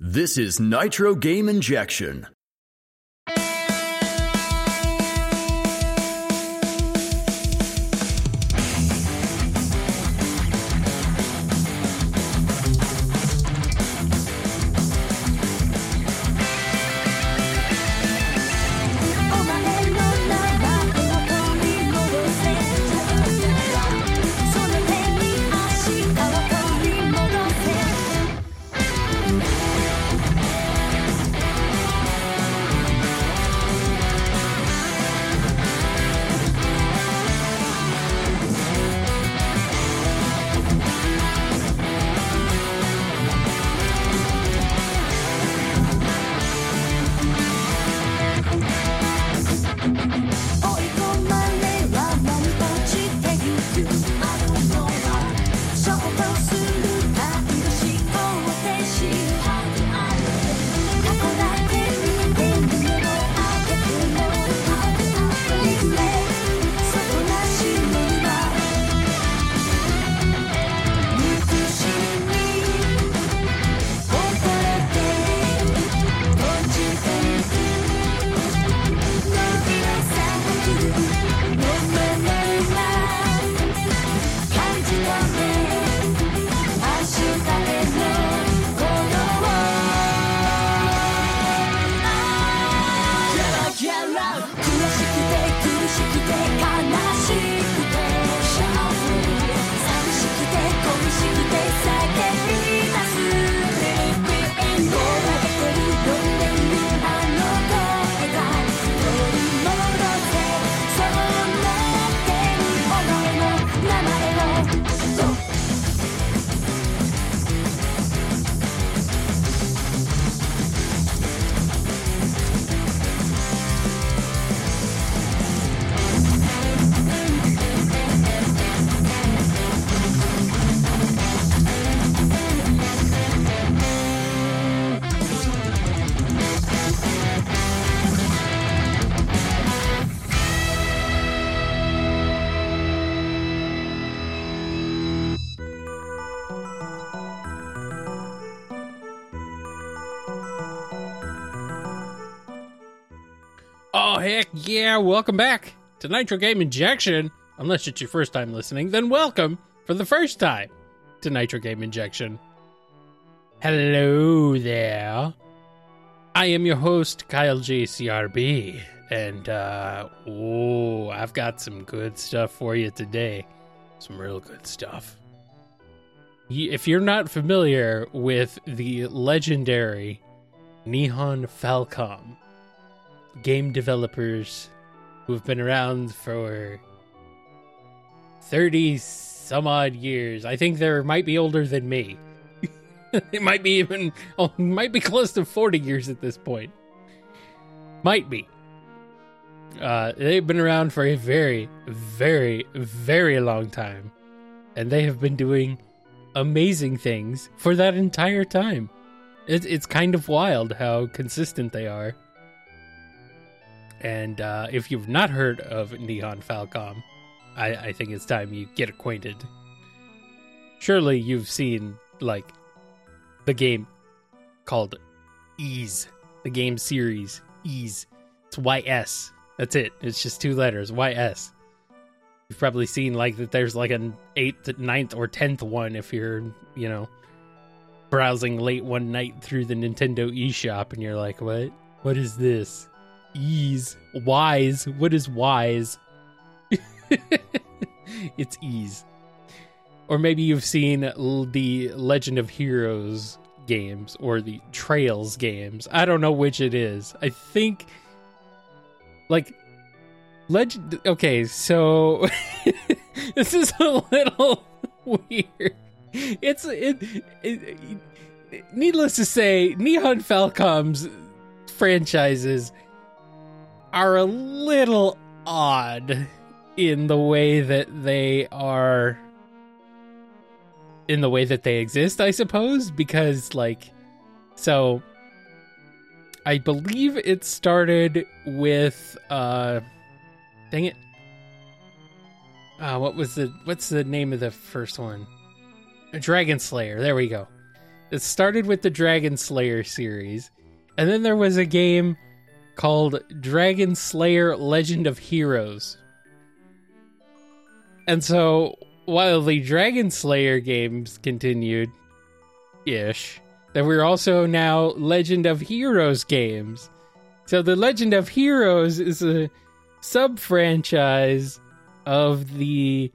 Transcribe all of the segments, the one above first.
This is Nitro Game Injection. Heck yeah, welcome back to Nitro Game Injection. Unless it's your first time listening, then welcome for the first time to Nitro Game Injection. Hello there. I am your host, Kyle JCRB, and I've got some good stuff for you today. Some real good stuff. If you're not familiar with the legendary Nihon Falcom, game developers who have been around for 30 some odd years. I think they might be older than me. It might be close to 40 years at this point. Might be. They've been around for a very, very, very long time. And they have been doing amazing things for that entire time. It's kind of wild how consistent they are. And if you've not heard of Nihon Falcom, I think it's time you get acquainted. Surely you've seen, like, the game called Ys. The game series, Ys. It's Ys. That's it. It's just two letters, Ys. You've probably seen, like, that there's, like, an 8th, 9th, or 10th one if you're, you know, browsing late one night through the Nintendo eShop and you're like, what? What is this? Ys. Ys. What is Ys? It's Ys. Or maybe you've seen the Legend of Heroes games or the Trails games. I don't know which it is. I think, like, Legend... Okay, so... This is a little weird. Needless to say, Nihon Falcom's franchises are a little odd in the way that they are, in the way that they exist, I suppose, because, like, so I believe it started with what's the name of the first one? Dragon Slayer. There we go. It started with the Dragon Slayer series, and then there was a game called Dragon Slayer Legend of Heroes. And so, while the Dragon Slayer games continued, ish, there were also now Legend of Heroes games. So the Legend of Heroes is a sub-franchise of the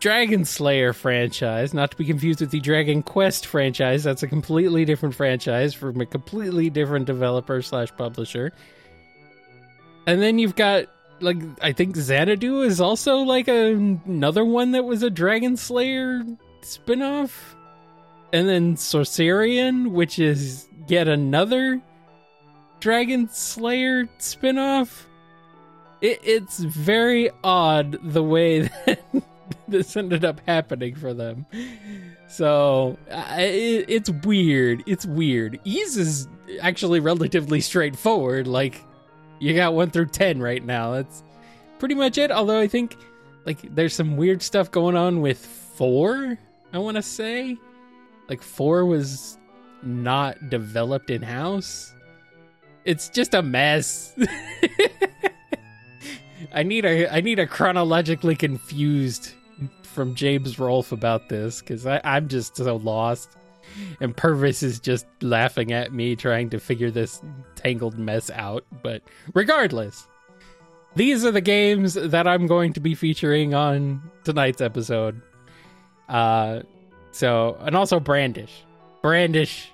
Dragon Slayer franchise, not to be confused with the Dragon Quest franchise. That's a completely different franchise from a completely different developer slash publisher. And then you've got, like, I think Xanadu is also like another one that was a Dragon Slayer spinoff. And then Sorcerian, which is yet another Dragon Slayer spinoff. It's very odd the way that this ended up happening for them. So, it's weird. It's weird. Ys is actually relatively straightforward. Like, you got 1 through 10 right now. That's pretty much it. Although I think, like, there's some weird stuff going on with 4, I want to say. Like, 4 was not developed in-house. It's just a mess. I need a chronologically confused from James Rolfe about this, because I'm just so lost. And Purvis is just laughing at me trying to figure this tangled mess out. But regardless, these are the games that I'm going to be featuring on tonight's episode. So, and also Brandish. Brandish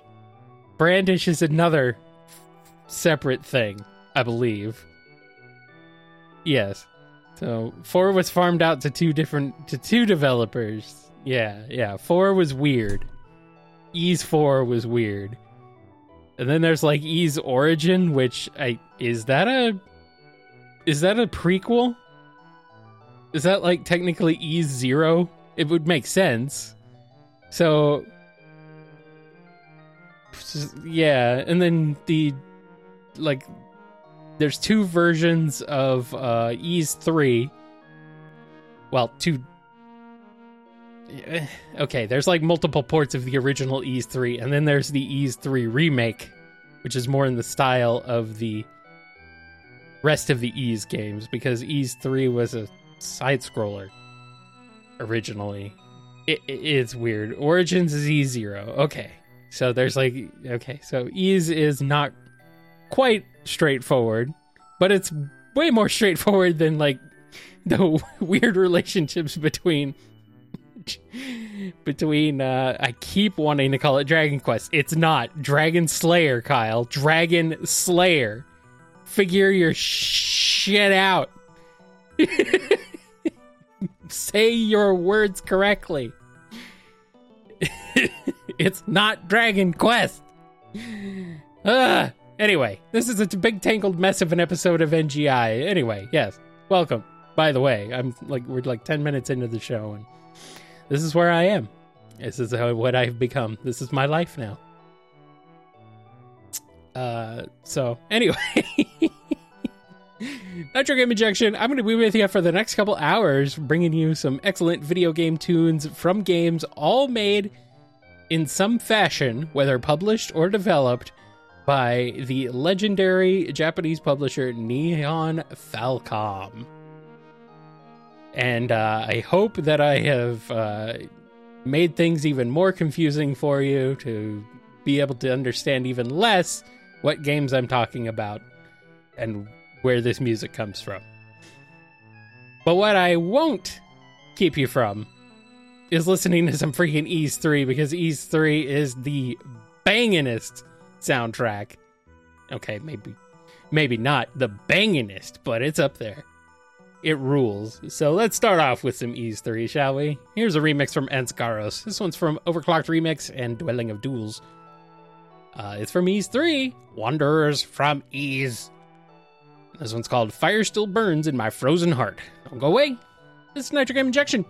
is another separate thing, I believe. Yes. So 4 was farmed out to two developers. Yeah. 4 was weird. Ys 4 was weird. And then there's like Ys Origin, which is that a prequel? Is that like technically Ys 0? It would make sense. So yeah, and then there's 2 versions of Ys 3. Well, 2. Okay, there's like multiple ports of the original Ys 3, and then there's the Ys 3 remake, which is more in the style of the rest of the Ys games, because Ys 3 was a side-scroller originally. It's weird. Origins is Ys 0. Okay, so there's like... Okay, so Ys is not quite straightforward, but it's way more straightforward than like the weird relationships between I keep wanting to call it Dragon Quest. It's not Dragon Slayer, Kyle. Dragon Slayer. Figure your shit out. Say your words correctly. It's not Dragon Quest. Ugh. Anyway, this is a big tangled mess of an episode of NGI. Anyway, yes, welcome. By the way, we're 10 minutes into the show, and this is where I am. This is what I've become. This is my life now. So anyway, Nitro Game Injection. I'm going to be with you for the next couple hours, bringing you some excellent video game tunes from games all made in some fashion, whether published or developed by the legendary Japanese publisher Nihon Falcom. And I hope that I have made things even more confusing for you to be able to understand even less what games I'm talking about and where this music comes from. But what I won't keep you from is listening to some freaking Ys 3, because Ys 3 is the banginest soundtrack. Okay, maybe not the banginest, but it's up there. It rules. So let's start off with some Ys 3, shall we? Here's a remix from Ansgaros. This one's from Overclocked Remix and Dwelling of Duels. It's from Ys 3, Wanderers from Ys. This one's called Fire Still Burns in My Frozen Heart. Don't go away. This is Nitro Game Injection.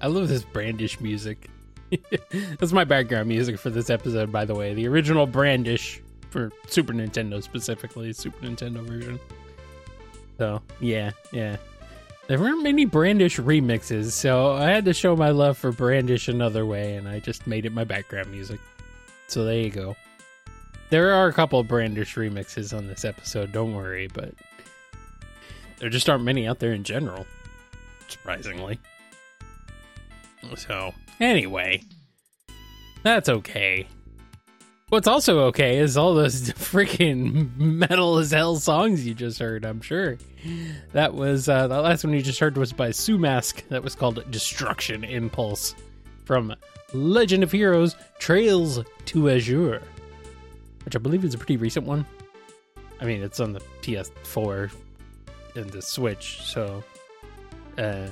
I love this Brandish music. That's my background music for this episode, by the way. The original Brandish for Super Nintendo specifically, Super Nintendo version. So, yeah. There weren't many Brandish remixes, so I had to show my love for Brandish another way, and I just made it my background music. So there you go. There are a couple of Brandish remixes on this episode, don't worry, but there just aren't many out there in general, surprisingly. So, anyway, that's okay. What's also okay is all those freaking metal as hell songs you just heard, I'm sure. That was, the last one you just heard was by Sumask. That was called Destruction Impulse from Legend of Heroes, Trails to Azure, which I believe is a pretty recent one. I mean, it's on the PS4 and the Switch, so, and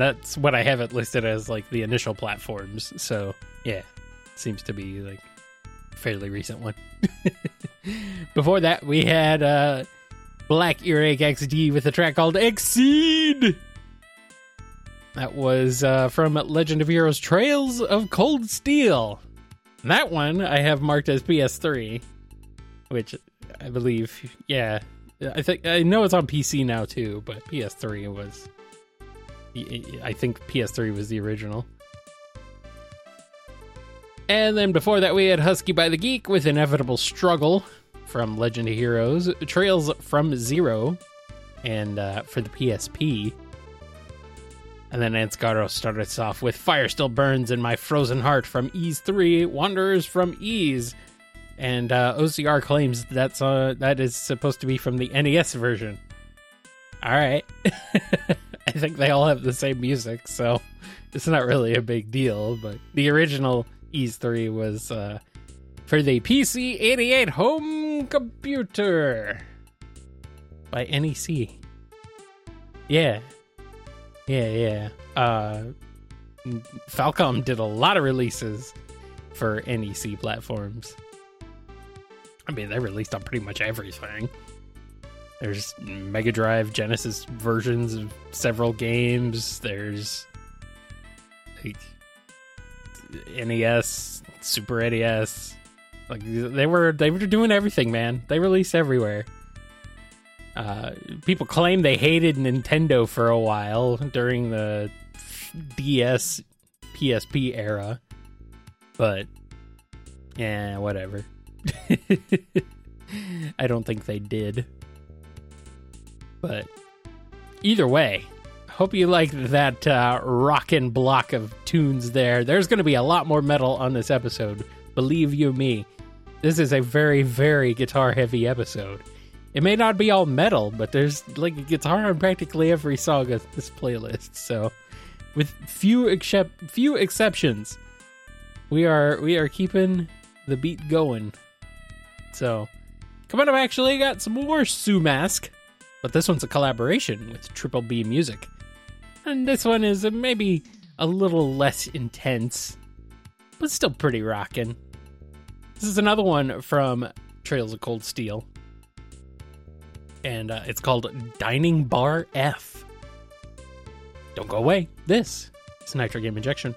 that's what I have it listed as, like, the initial platforms. So, yeah, seems to be, like, a fairly recent one. Before that, we had Black Earache XD with a track called Exceed. That was from Legend of Heroes Trails of Cold Steel. And that one I have marked as PS3, which I believe, yeah, I know it's on PC now, too, but PS3 was... I think PS3 was the original. And then before that, we had Husky by the Geek with Inevitable Struggle from Legend of Heroes, Trails from Zero, and for the PSP. And then Ansgaros started us off with Fire Still Burns in My Frozen Heart from Ys 3, Wanderers from Ys, and OCR claims that is supposed to be from the NES version. All right. I think they all have the same music, so it's not really a big deal, but the original Ys 3 was for the PC-88 home computer by NEC. Yeah. Falcom did a lot of releases for NEC platforms. I mean, they released on pretty much everything. There's Mega Drive, Genesis versions of several games. There's like NES, Super NES. Like they were doing everything, man. They released everywhere. People claim they hated Nintendo for a while during the DS, PSP era, but yeah, whatever. I don't think they did. But either way, hope you like that rockin' block of tunes there. There's going to be a lot more metal on this episode, believe you me. This is a very, very guitar-heavy episode. It may not be all metal, but there's like a guitar on practically every song of this playlist. So, with few exceptions, we are keeping the beat going. So, coming up, actually, I got some more Sumask. But this one's a collaboration with Triple B Music. And this one is maybe a little less intense, but still pretty rockin'. This is another one from Trails of Cold Steel. And it's called Dining Bar F. Don't go away. This is Nitro Game Injection.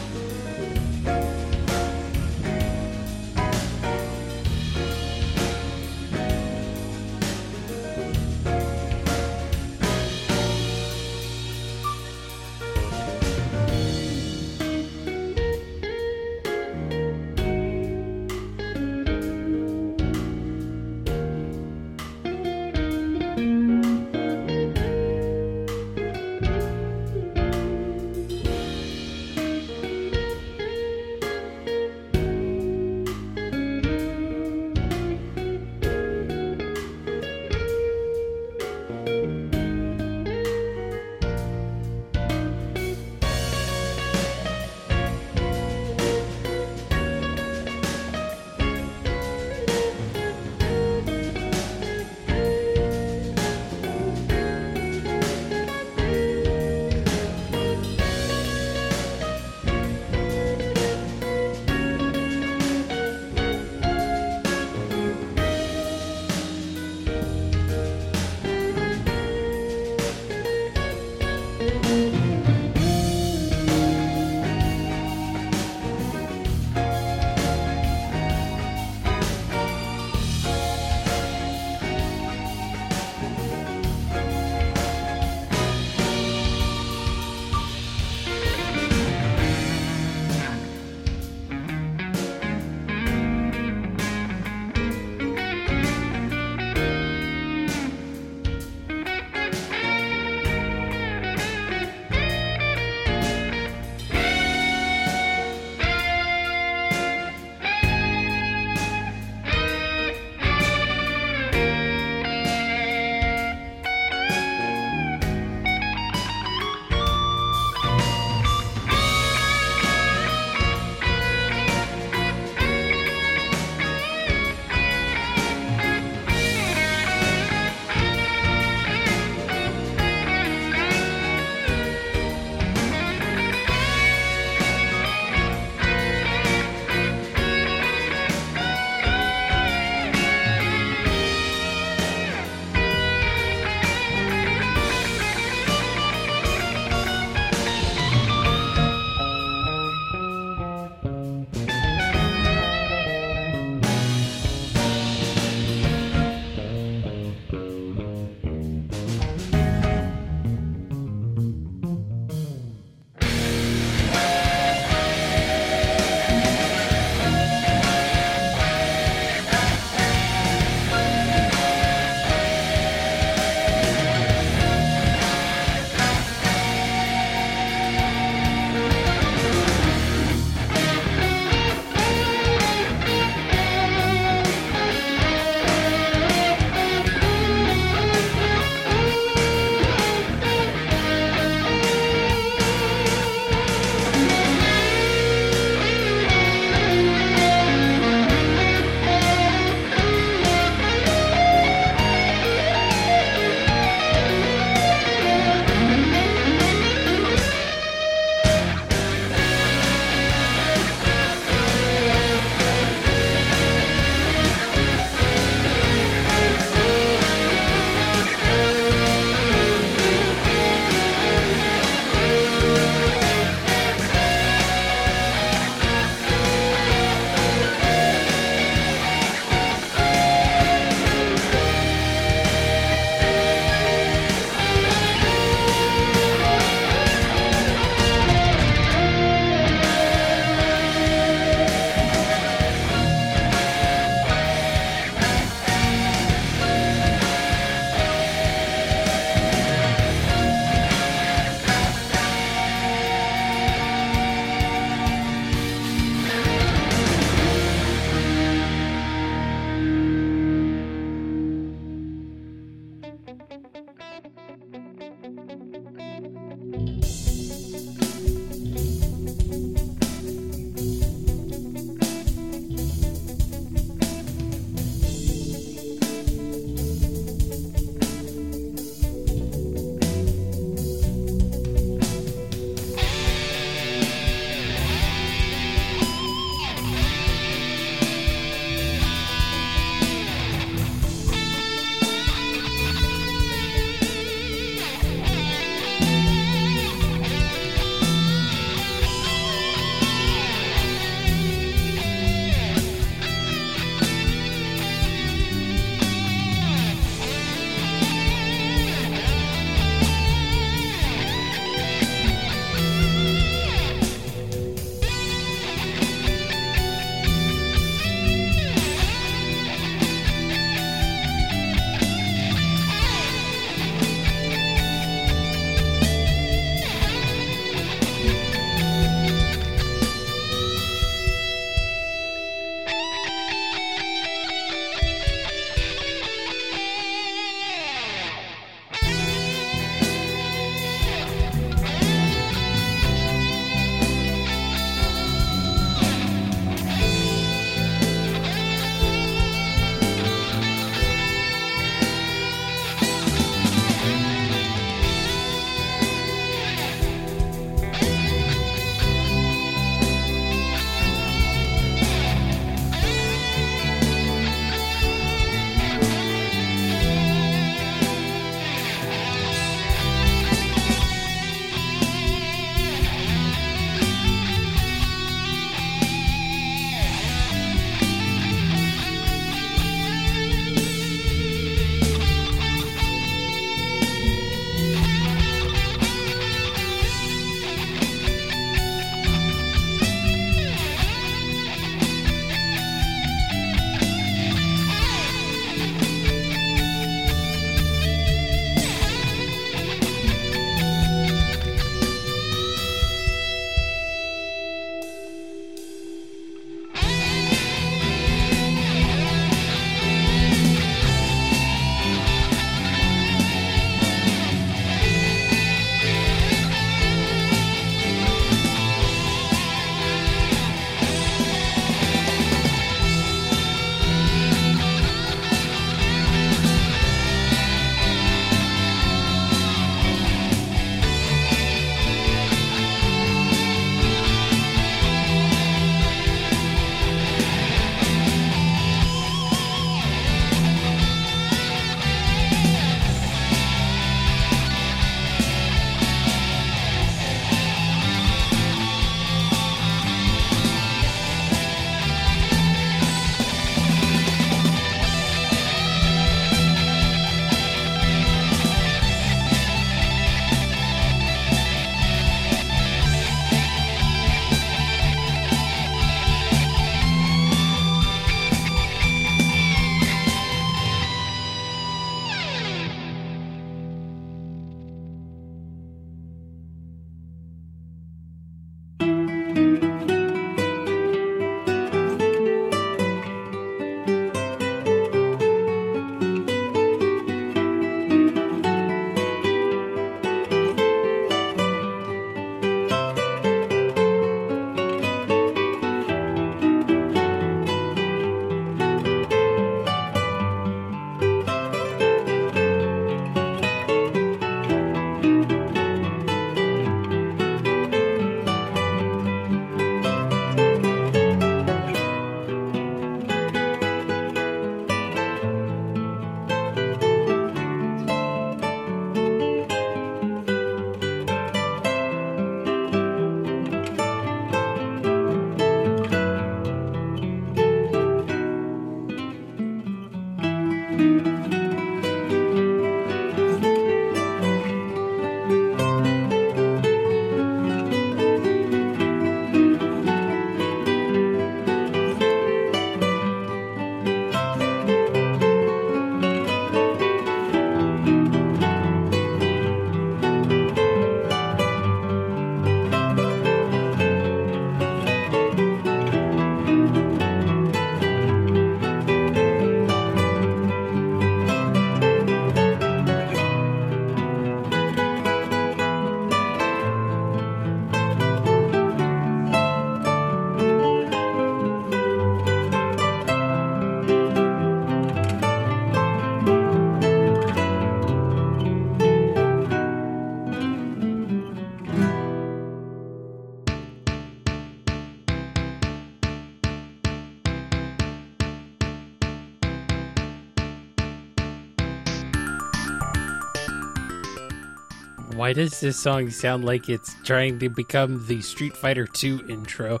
Why does this song sound like it's trying to become the Street Fighter 2 intro?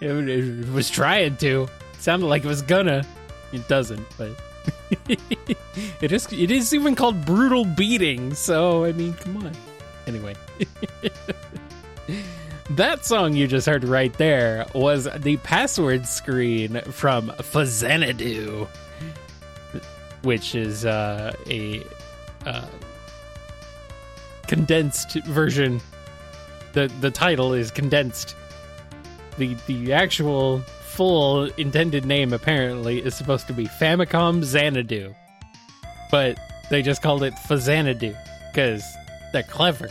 It was trying to. It sounded like it was gonna. It doesn't, but... it is even called Brutal Beating, so, I mean, come on. Anyway. That song you just heard right there was the password screen from Faxanadu, which is a condensed version. The title is condensed. The actual full intended name apparently is supposed to be Famicom Xanadu, but they just called it Faxanadu because they're clever.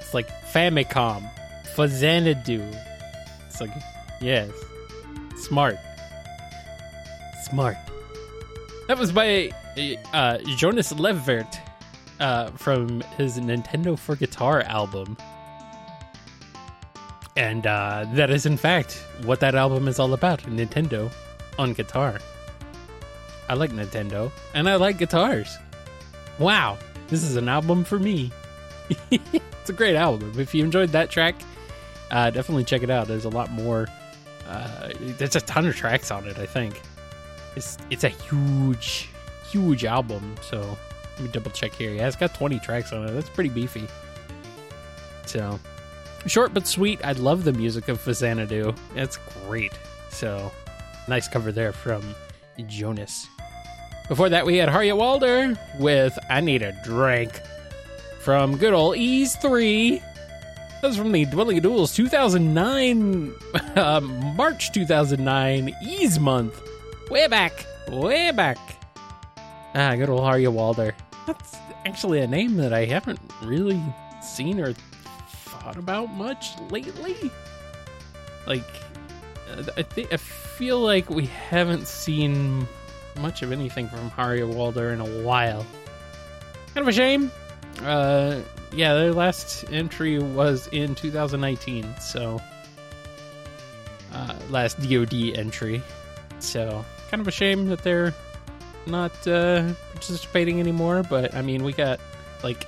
It's like Famicom. Faxanadu. It's like, yes. Smart. Smart. That was by Jonas Levert from his Nintendo for Guitar album. And that is, in fact, what that album is all about. Nintendo on guitar. I like Nintendo. And I like guitars. Wow. This is an album for me. It's a great album. If you enjoyed that track... definitely check it out. There's a lot more. There's a ton of tracks on it, I think. It's a huge, huge album. So let me double check here. Yeah, it's got 20 tracks on it. That's pretty beefy. So short but sweet. I love the music of Faxanadu. It's great. So nice cover there from Jonas. Before that, we had Harriet Walder with I Need a Drink from good old Ys 8. That was from the Dwelling of Duels 2009, March 2009, Ys month. Way back, way back. Ah, good old Harriet Walder. That's actually a name that I haven't really seen or thought about much lately. Like, I feel like we haven't seen much of anything from Harriet Walder in a while. Kind of a shame. Yeah, their last entry was in 2019, so last DoD entry. So kind of a shame that they're not participating anymore. But I mean, we got like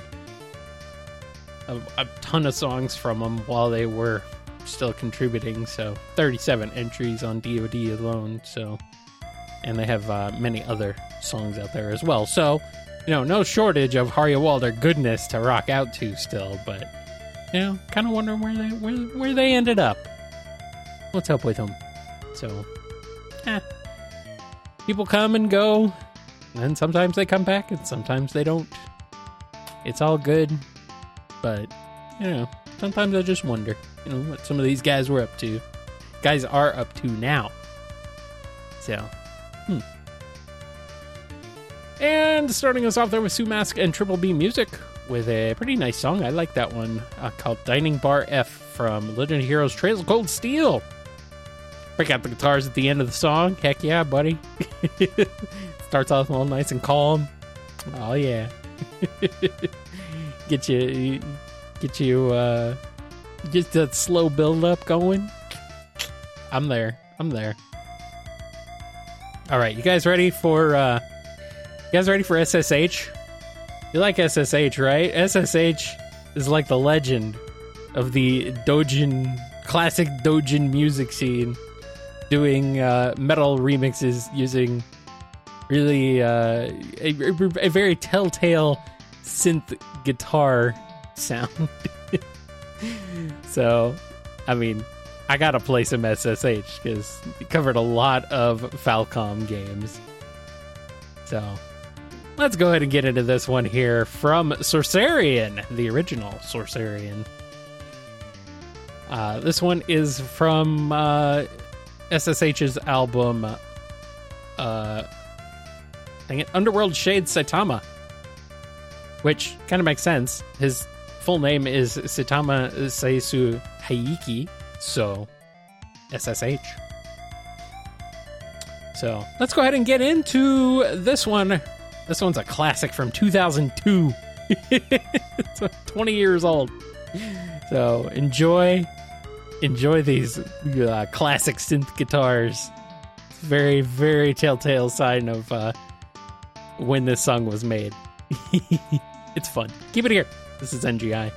a ton of songs from them while they were still contributing. So 37 entries on DoD alone. So, and they have many other songs out there as well. So. You know, no shortage of Harriet Walder goodness to rock out to still, but you know, kind of wondering where they ended up. What's up with them? So, people come and go, and sometimes they come back, and sometimes they don't. It's all good, but you know, sometimes I just wonder, you know, what some of these guys were up to. Guys are up to now. So, And starting us off there with Sumask and Triple B Music with a pretty nice song. I like that one called Dining Bar F from Legend of Heroes Trails of Cold Steel. Break out the guitars at the end of the song. Heck yeah, buddy. Starts off all nice and calm. Oh, yeah. Get that slow build-up going. I'm there. All right, you guys ready for... You guys ready for SSH? You like SSH, right? SSH is like the legend of the doujin, classic doujin music scene, doing metal remixes using really a very telltale synth guitar sound. So, I mean, I gotta play some SSH because it covered a lot of Falcom games. So... Let's go ahead and get into this one here from Sorcerian, the original Sorcerian. This one is from SSH's album, Underworld Shade Saitama, which kind of makes sense. His full name is Saitama Saisei Hiiki, so SSH. So let's go ahead and get into this one. This one's a classic from 2002. It's 20 years old. So enjoy these classic synth guitars. Very, very telltale sign of when this song was made. It's fun. Keep it here. This is NGI.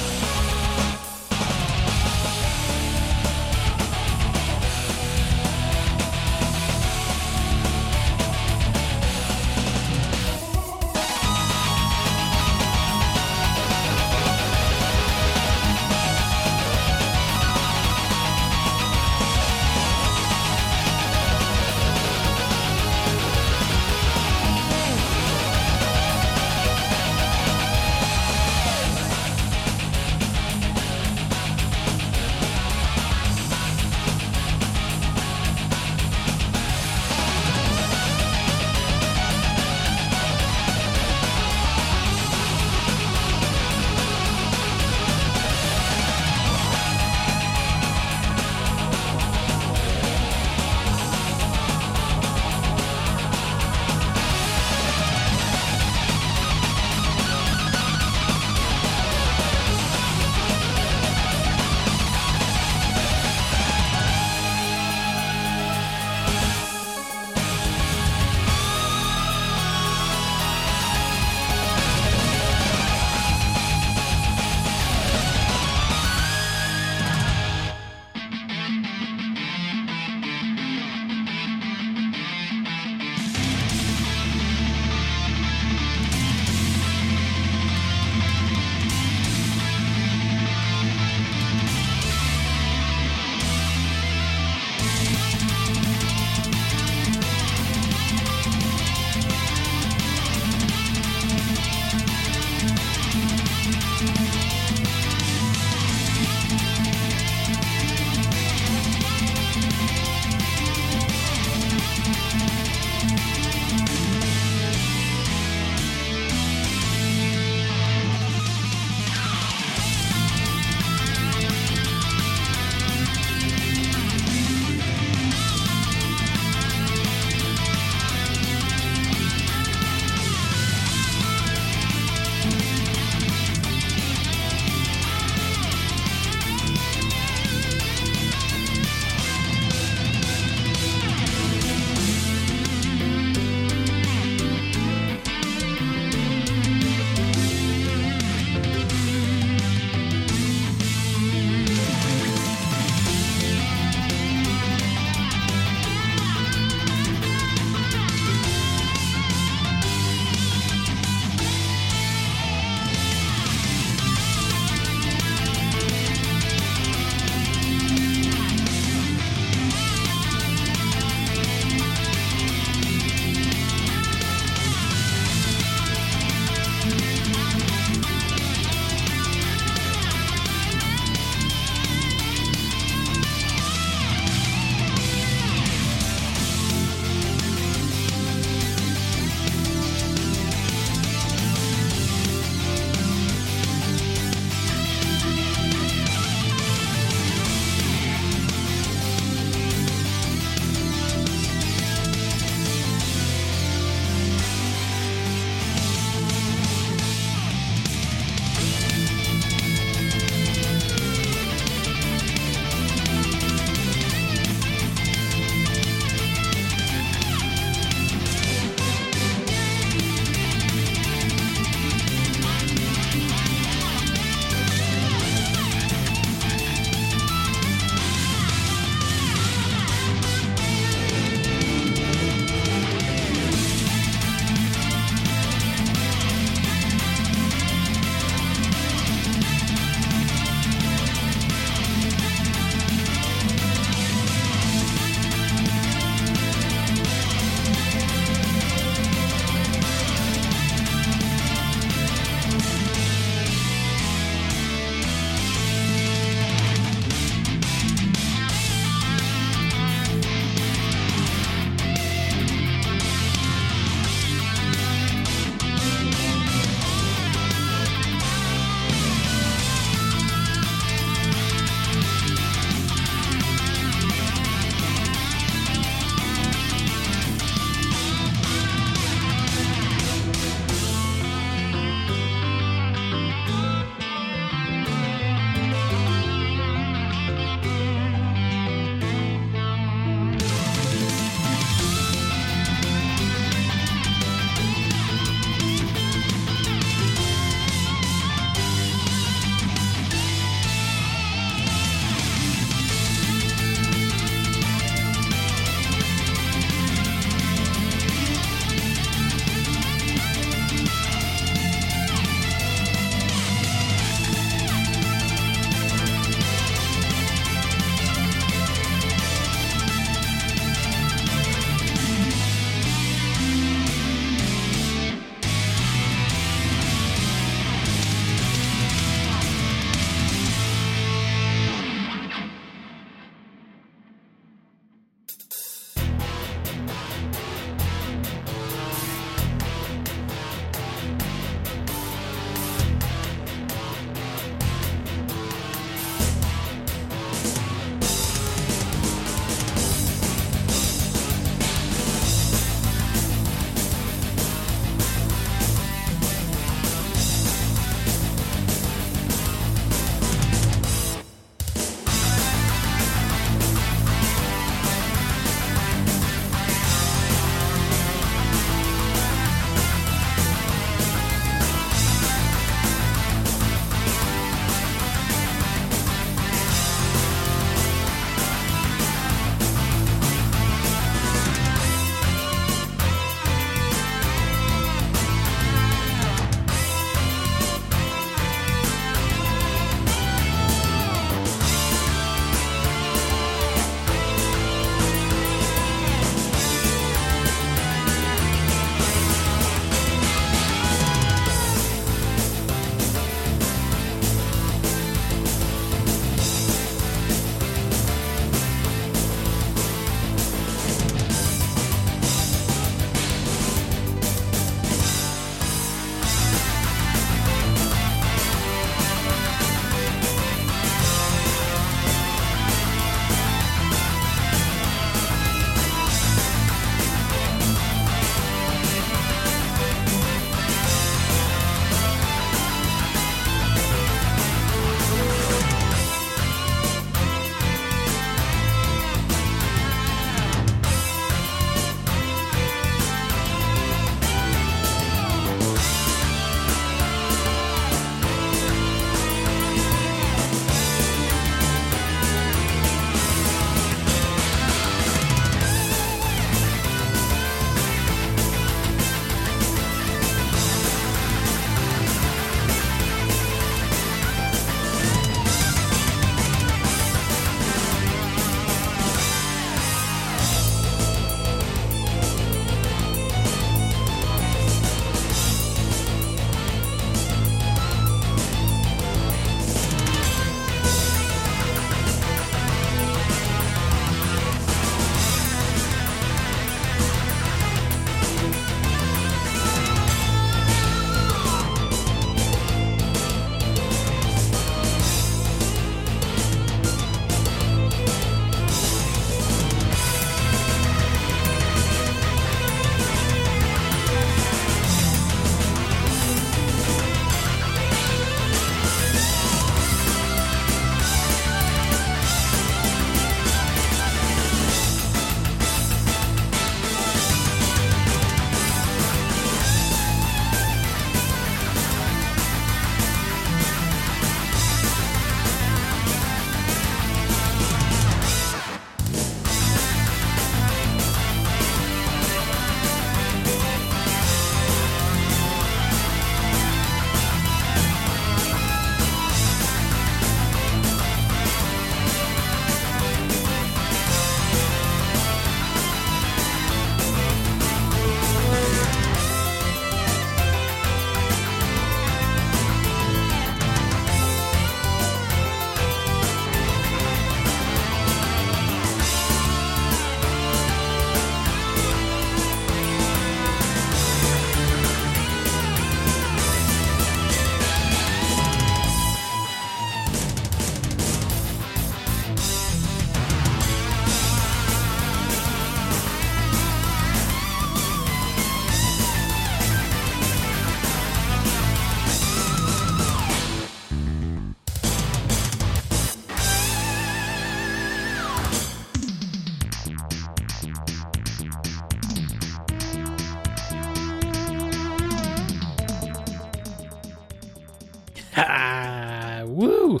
Ah, woo!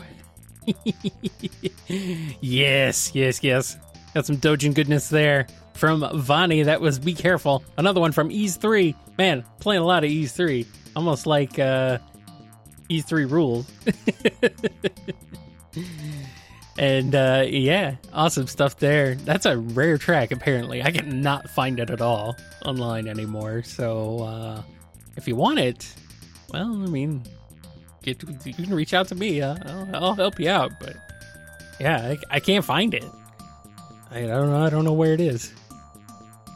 Yes. Got some dojin goodness there from Vani. That was Be Careful. Another one from Ys 3. Man, playing a lot of Ys 3. Almost like Ys 3 rules. And yeah, awesome stuff there. That's a rare track, apparently. I cannot find it at all online anymore. So if you want it, well, I mean, you can reach out to me. I'll help you out. But yeah, I can't find it. I don't know where it is.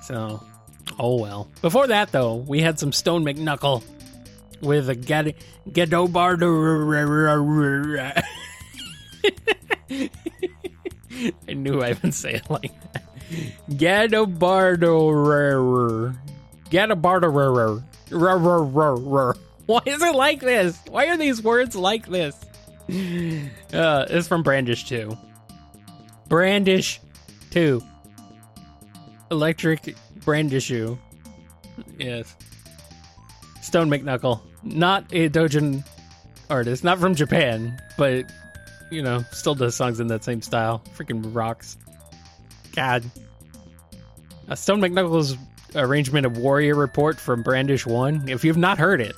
So, oh well. Before that, though, we had some Stone McNuckle with a Gadobardo. I knew I would say it like that. Gadobardo. Why is it like this? Why are these words like this? It's from Brandish 2. Brandish 2. Electric Brandishu. Yes. Stone McNuckle. Not a doujin artist. Not from Japan, but, you know, still does songs in that same style. Freaking rocks. God. Stone McNuckle's arrangement of Warrior Report from Brandish 1. If you've not heard it,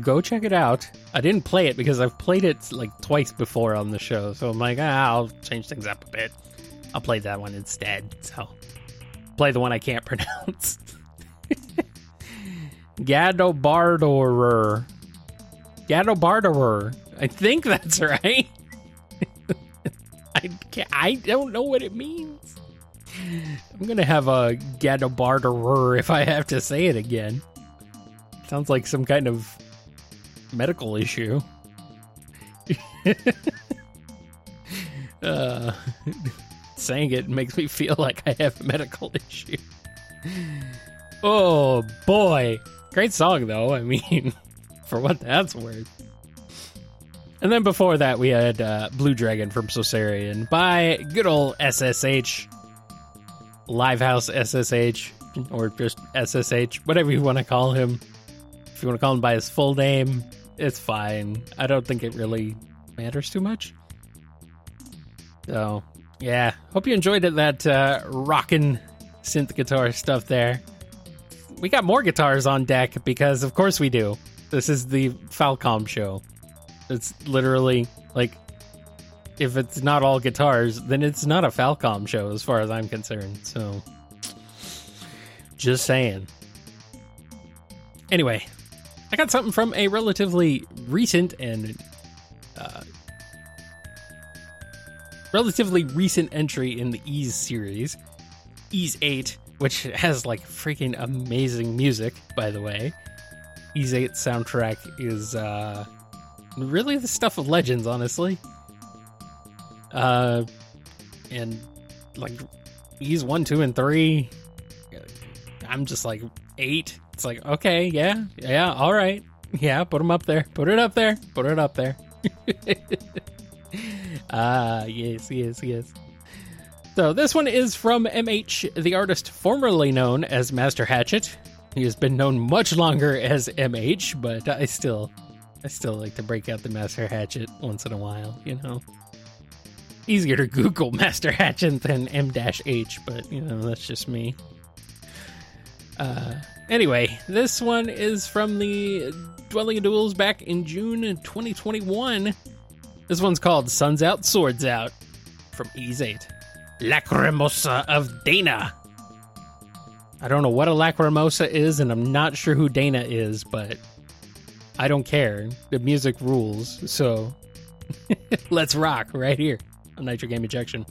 go check it out. I didn't play it because I've played it like twice before on the show. So I'm like, I'll change things up a bit. I'll play that one instead. So play the one I can't pronounce. Gadobardorer. Gadobardorer. I think that's right. I don't know what it means. I'm going to have a Gadobardorer if I have to say it again. Sounds like some kind of medical issue. Saying it makes me feel like I have a medical issue. Oh, boy. Great song, though. I mean, for what that's worth. And then before that, we had Blue Dragon from Sorcerian by good old SSH. Livehouse SSH, or just SSH, whatever you want to call him. If you want to call him by his full name, it's fine. I don't think it really matters too much. So, yeah. Hope you enjoyed it, that rockin' synth guitar stuff there. We got more guitars on deck because, of course, we do. This is the Falcom show. It's literally, like, if it's not all guitars, then it's not a Falcom show as far as I'm concerned. So, just saying. Anyway, I got something from a relatively recent and entry in the Ys series, Ys 8, which has like freaking amazing music, by the way. Ys 8 soundtrack is really the stuff of Legends, honestly. And like Ys 1, 2, and 3, I'm just like 8. It's like, okay, yeah, all right. Yeah, put them up there. Put it up there. Yes. So this one is from MH, the artist formerly known as Master Hatchet. He has been known much longer as MH, but I still like to break out the Master Hatchet once in a while, you know. Easier to Google Master Hatchet than M-H, but, you know, that's just me. Anyway, this one is from the Dwelling of Duels back in June 2021. This one's called Sun's Out, Swords Out from Ys 8. Lacrimosa of Dana. I don't know what a Lacrimosa is, and I'm not sure who Dana is, but I don't care. The music rules, so let's rock right here on Nitro Game Injection.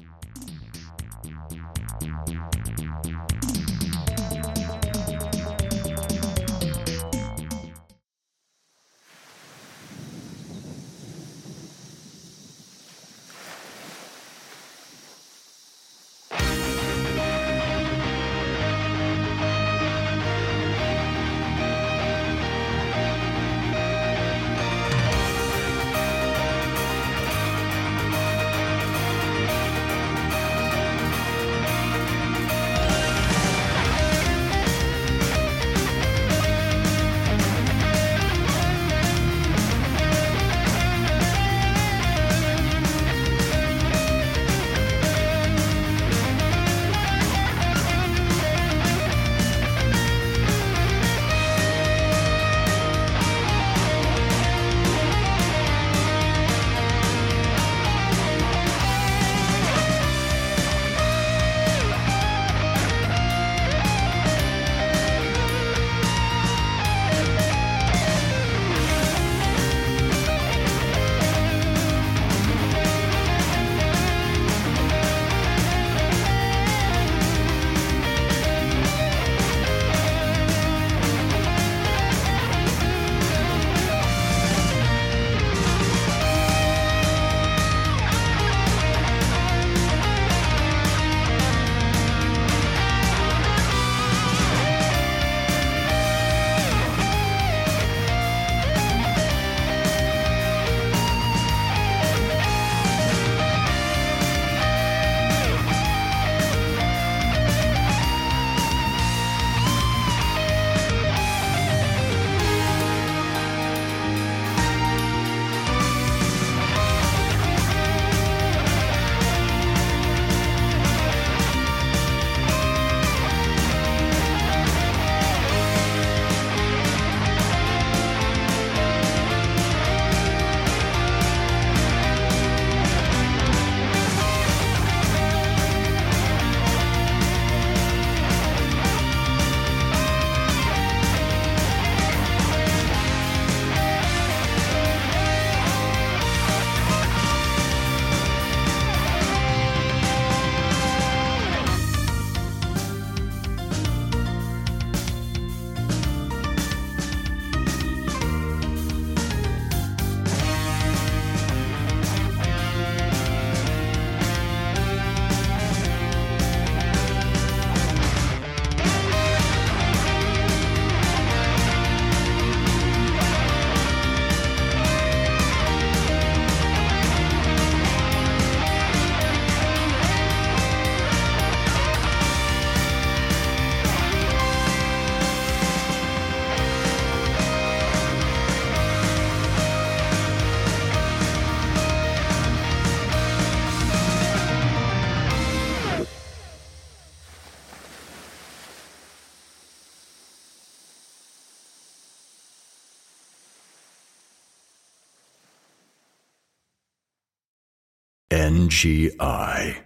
NGI.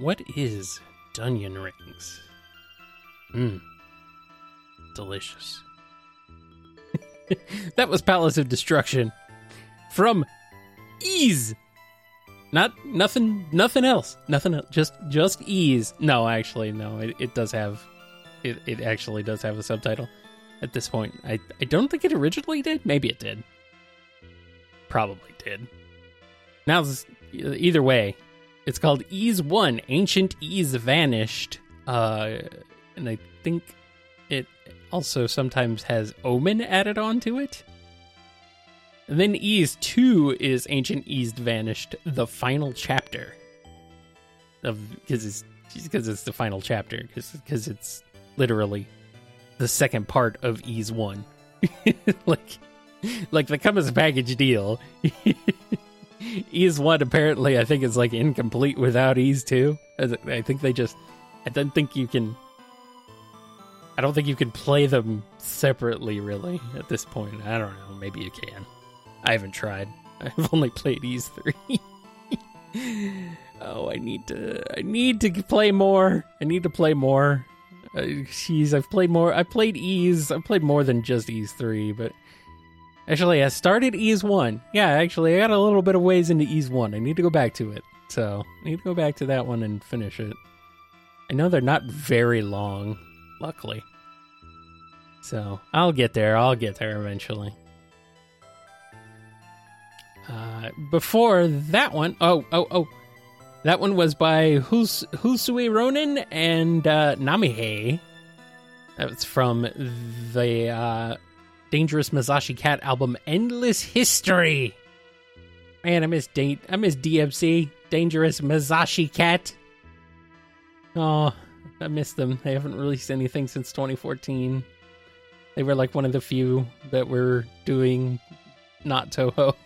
What is Dunyan Rings? Delicious. That was Palace of Destruction from Ys. Nothing else. Just Ys. No, actually, no. It does have. It actually does have a subtitle. At this point, I don't think it originally did. Maybe it did. Probably did. Now, either way, it's called Ys 1, Ancient Ys Vanished. And I think it also sometimes has Omen added on to it. And then Ys 2 is Ancient Ys Vanished, the final chapter. Because it's the final chapter. Because it's literally the second part of Ys 1. like the Cummins package deal. Ys 1 apparently I think is like incomplete without Ys 2. I don't think you can play them separately really at this point. I don't know, maybe you can. I haven't tried. I've only played Ys 3. Oh, I need to play more. Jeez, I've played more than just Ys 3, but actually I started Ys 1. Yeah, actually I got a little bit of ways into Ys 1. I need to go back to it. So I need to go back to that one and finish it. I know they're not very long, luckily. So I'll get there eventually. Before that one, that one was by Husui Ronin and Namihei. That was from the Dangerous Mezashi Cat album, Endless History. Man, I miss DMC, Dangerous Mezashi Cat. Oh, I miss them. They haven't released anything since 2014. They were like one of the few that were doing not Toho.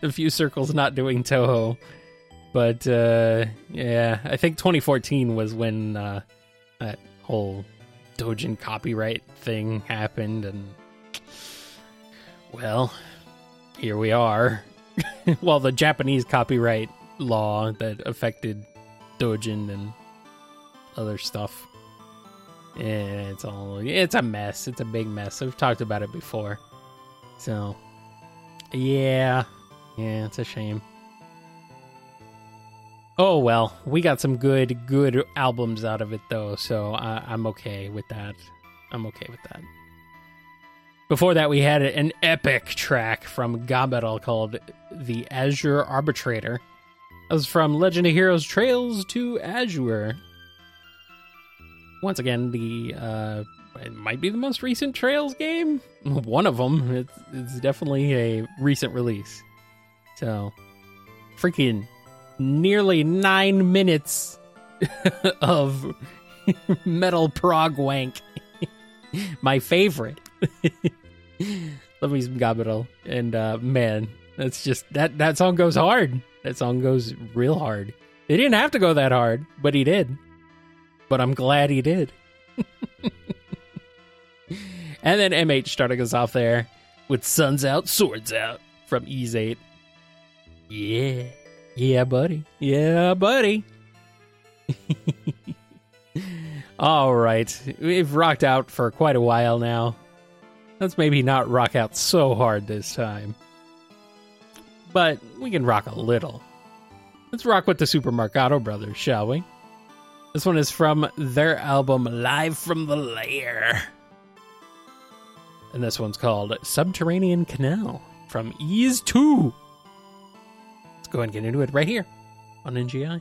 The few circles not doing Toho. But, yeah, I think 2014 was when that whole doujin copyright thing happened, and, well, here we are. Well, the Japanese copyright law that affected doujin and other stuff. And it's a mess. It's a big mess. I've talked about it before. So, yeah, it's a shame. Oh, well, we got some good albums out of it, though, so I'm okay with that. Before that, we had an epic track from Gobetal called The Azure Arbitrator. That was from Legend of Heroes Trails to Azure. Once again, it might be the most recent Trails game. One of them. It's definitely a recent release. So, freaking nearly 9 minutes of metal prog wank. My favorite. Love me some Gobetal. And man, that's just that song goes hard. That song goes real hard. It didn't have to go that hard, but he did. But I'm glad he did. And then MH started us off there with Sun's Out, Swords Out from Ys 8. Yeah. Yeah, buddy. All right. We've rocked out for quite a while now. Let's maybe not rock out so hard this time. But we can rock a little. Let's rock with the Super Mercado Brothers, shall we? This one is from their album, Live from the Lair. And this one's called Subterranean Canal from Ys 2. Go ahead and get into it right here on NGI.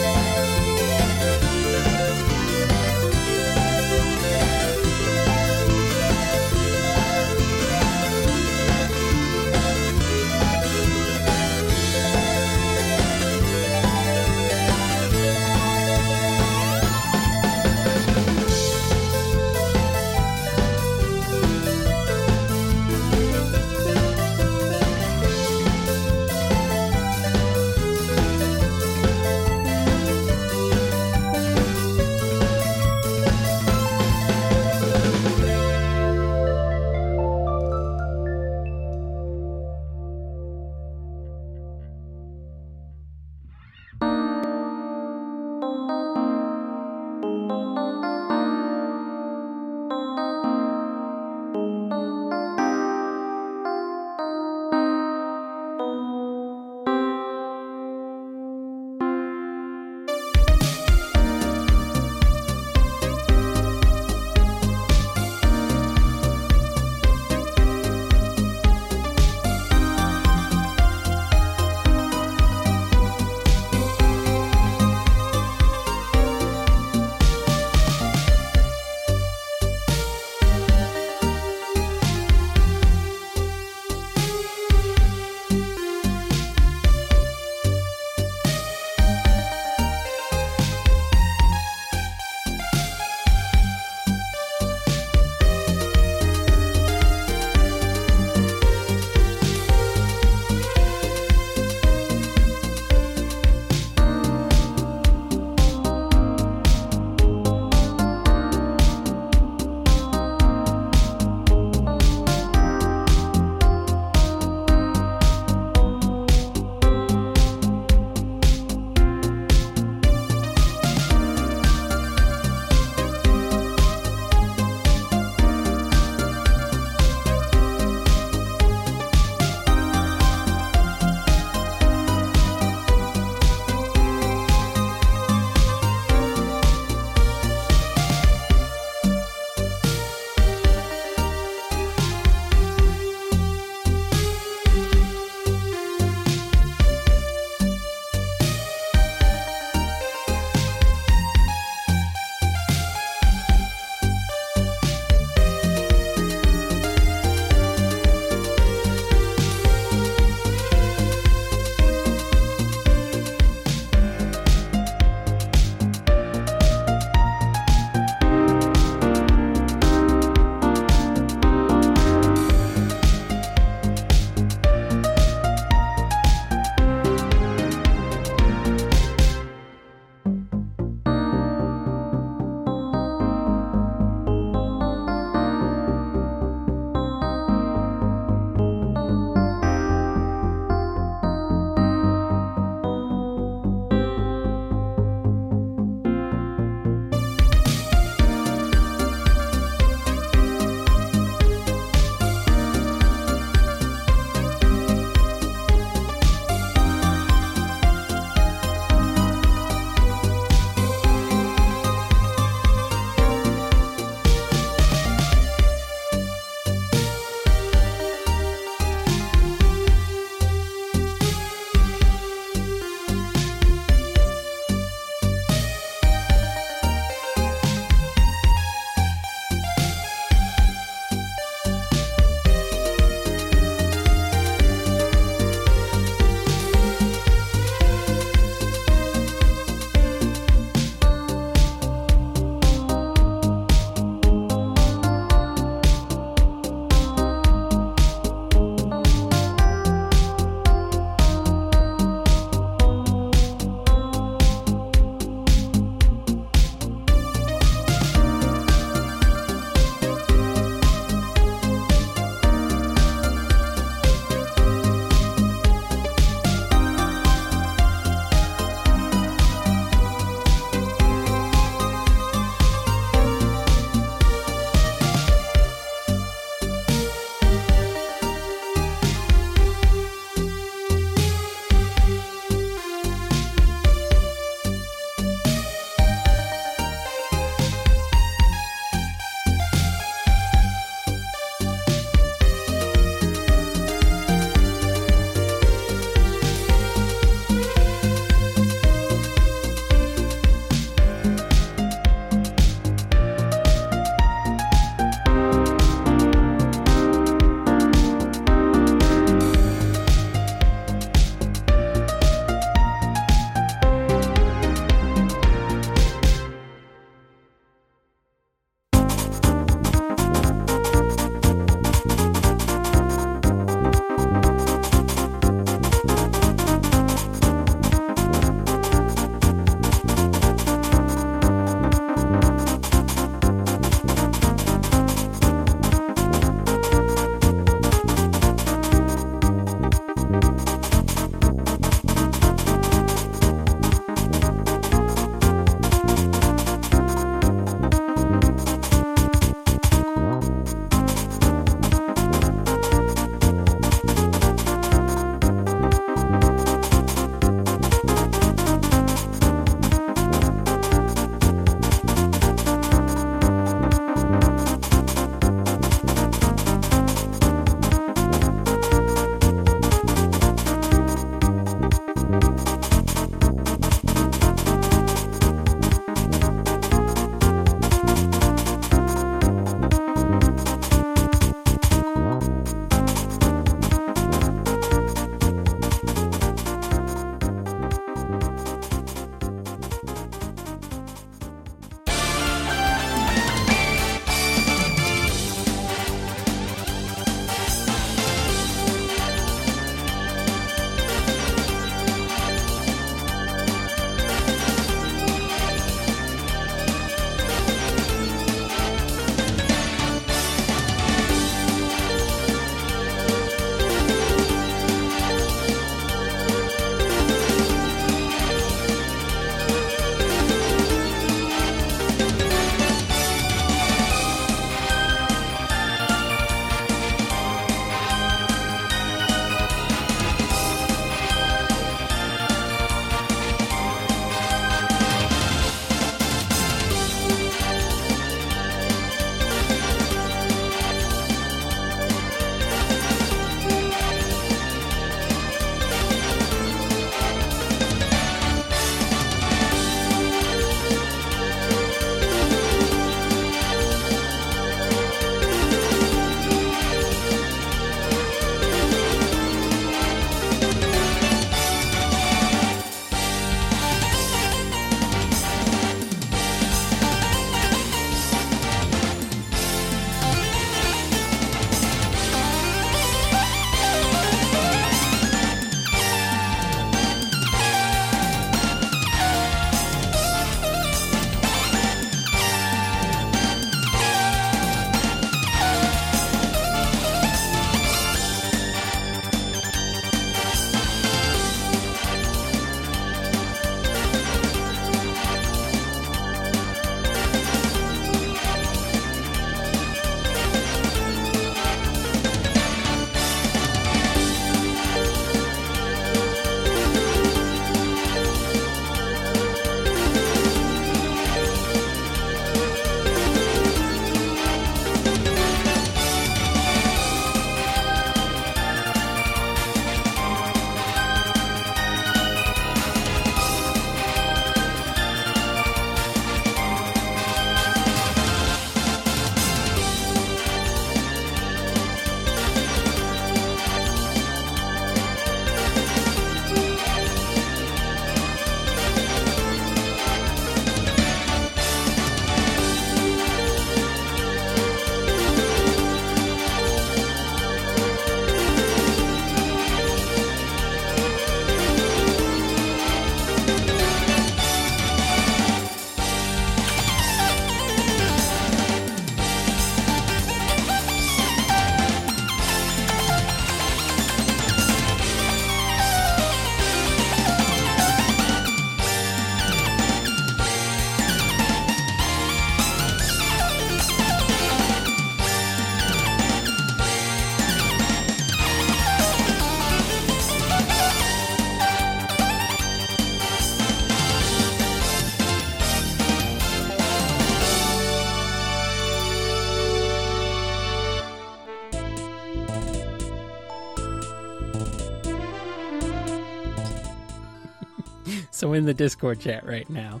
So in the Discord chat right now,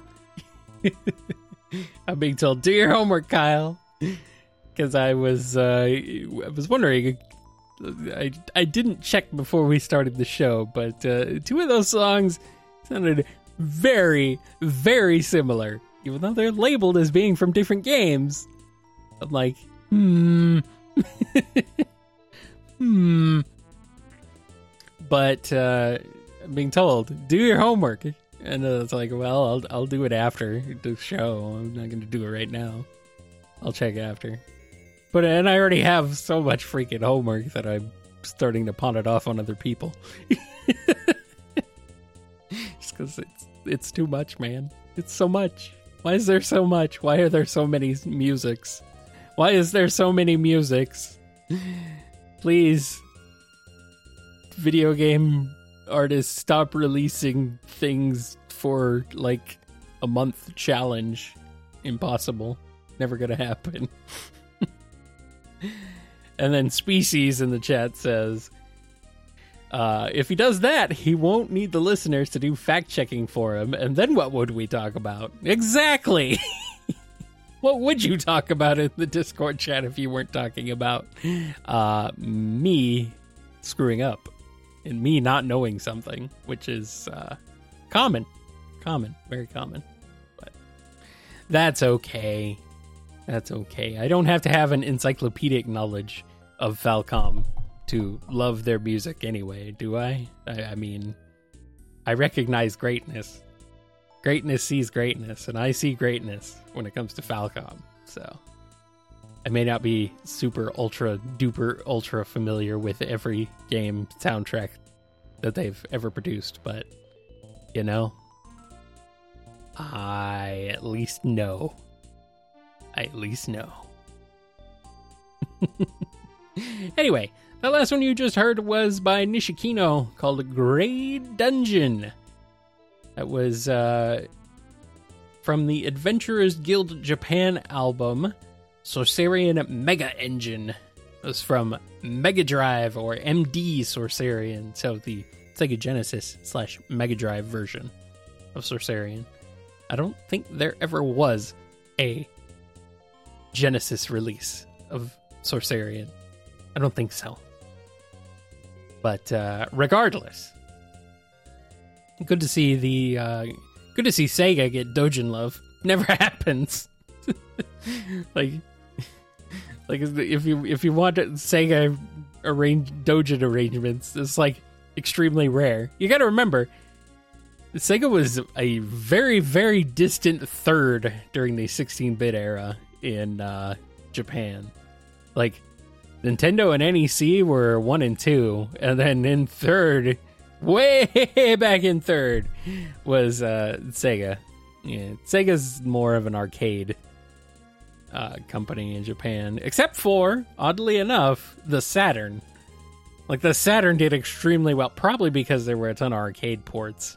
I'm being told, do your homework, Kyle. Because I was wondering, I didn't check before we started the show, but two of those songs sounded very, very similar. Even though they're labeled as being from different games. I'm like, But I'm being told, do your homework. And it's like, well, I'll do it after the show. I'm not going to do it right now. I'll check after. But and I already have so much freaking homework that I'm starting to pawn it off on other people. Just because it's too much, man. It's so much. Why is there so much? Why are there so many musics? Why is there so many musics? Please, video game artists, stop releasing things for like a month challenge. Impossible. Never gonna happen. And then Species in the chat says, if he does that, he won't need the listeners to do fact-checking for him, and then what would we talk about? Exactly! What would you talk about in the Discord chat if you weren't talking about me screwing up and me not knowing something, which is common. Common. Very common. But that's okay. That's okay. I don't have to have an encyclopedic knowledge of Falcom to love their music anyway, do I? I mean, I recognize greatness. Greatness sees greatness, and I see greatness when it comes to Falcom. So I may not be super, ultra, duper, ultra familiar with every game soundtrack that they've ever produced, but, you know, I at least know. I at least know. Anyway, that last one you just heard was by Nishikino, called Grey Dungeon. That was from the Adventurers Guild Japan album, Sorcerian Mega Engine. It was from Mega Drive, or MD Sorcerian, so the Sega Genesis / Mega Drive version of Sorcerian. I don't think there ever was a Genesis release of Sorcerian. I don't think so. But regardless, good to see Sega get doujin love. Never happens. like if you want Sega doujin arrangements, it's like extremely rare. You got to remember, Sega was a very, very distant third during the 16-bit era in Japan. Like, Nintendo and NEC were 1 and 2, and then in third, way back in third, was Sega. Yeah, Sega's more of an arcade company in Japan, except for, oddly enough, the Saturn. Like, the Saturn did extremely well, probably because there were a ton of arcade ports.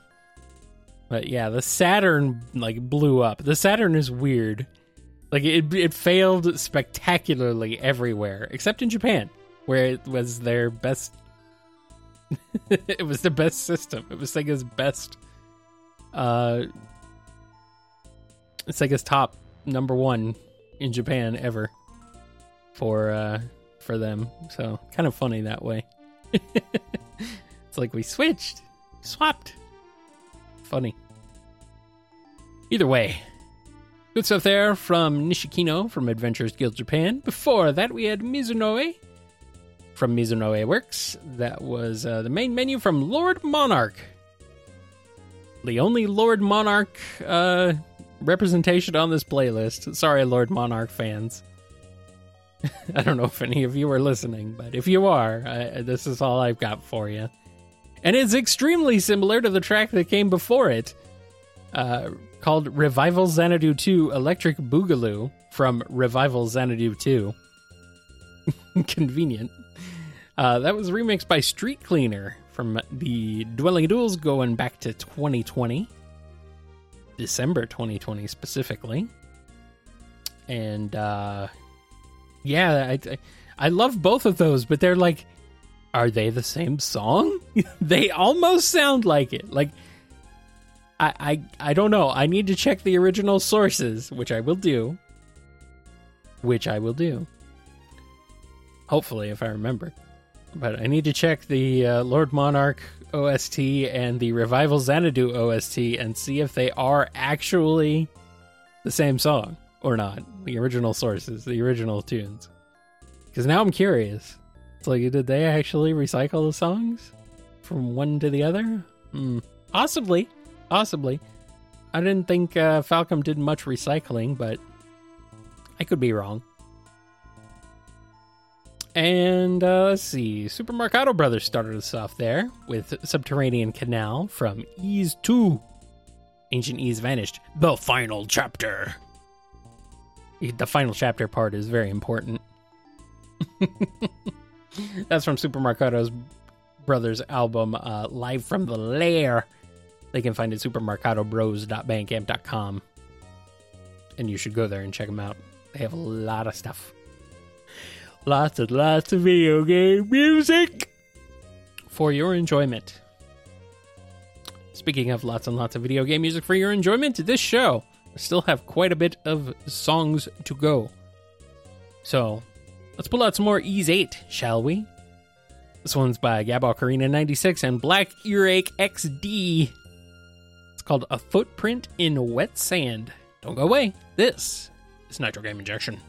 But yeah, the Saturn, like, blew up. The Saturn is weird. Like, it failed spectacularly everywhere, except in Japan, where it was their best. It was the best system. It was Sega's best. Sega's top #1 in Japan ever for them. So kind of funny that way. It's like we swapped. Funny. Either way. Good stuff there from Nishikino from Adventurers Guild Japan. Before that, we had Mizunoe from Mizunoe Works. That was the main menu from Lord Monarch. The only Lord Monarch representation on this playlist. Sorry, Lord Monarch fans. I don't know if any of you are listening, but if you are, this is all I've got for you. And it's extremely similar to the track that came before it. Called Revival Xanadu 2 Electric Boogaloo from Revival Xanadu 2. Convenient. That was remixed by Street Cleaner from the Dwelling of Duels, going back to 2020. December 2020 specifically. And yeah, I love both of those, but they're like, are they the same song? They almost sound like it. Like, I don't know. I need to check the original sources, which I will do. Hopefully, if I remember. But I need to check the Lord Monarch OST and the Revival Xanadu OST and see if they are actually the same song or not. The original sources, the original tunes. Because now I'm curious. It's like, did they actually recycle the songs from one to the other? Possibly. I didn't think Falcom did much recycling, but I could be wrong. And let's see, Super Mercado Brothers started us off there with Subterranean Canal from Ys 2, Ancient Ys Vanished, the final chapter. The final chapter part is very important. That's from Super Mercado Brothers' album Live from the Lair. They can find it at supermercadobros.bandcamp.com, and you should go there and check them out. They have a lot of stuff. Lots and lots of video game music for your enjoyment. Speaking of lots and lots of video game music for your enjoyment, this show still have quite a bit of songs to go. So let's pull out some more Ys 8, shall we? This one's by GabOcarina96 and Black Earache XD. It's called A Footprint in Wet Sand. Don't go away. This is Nitro Game Injection.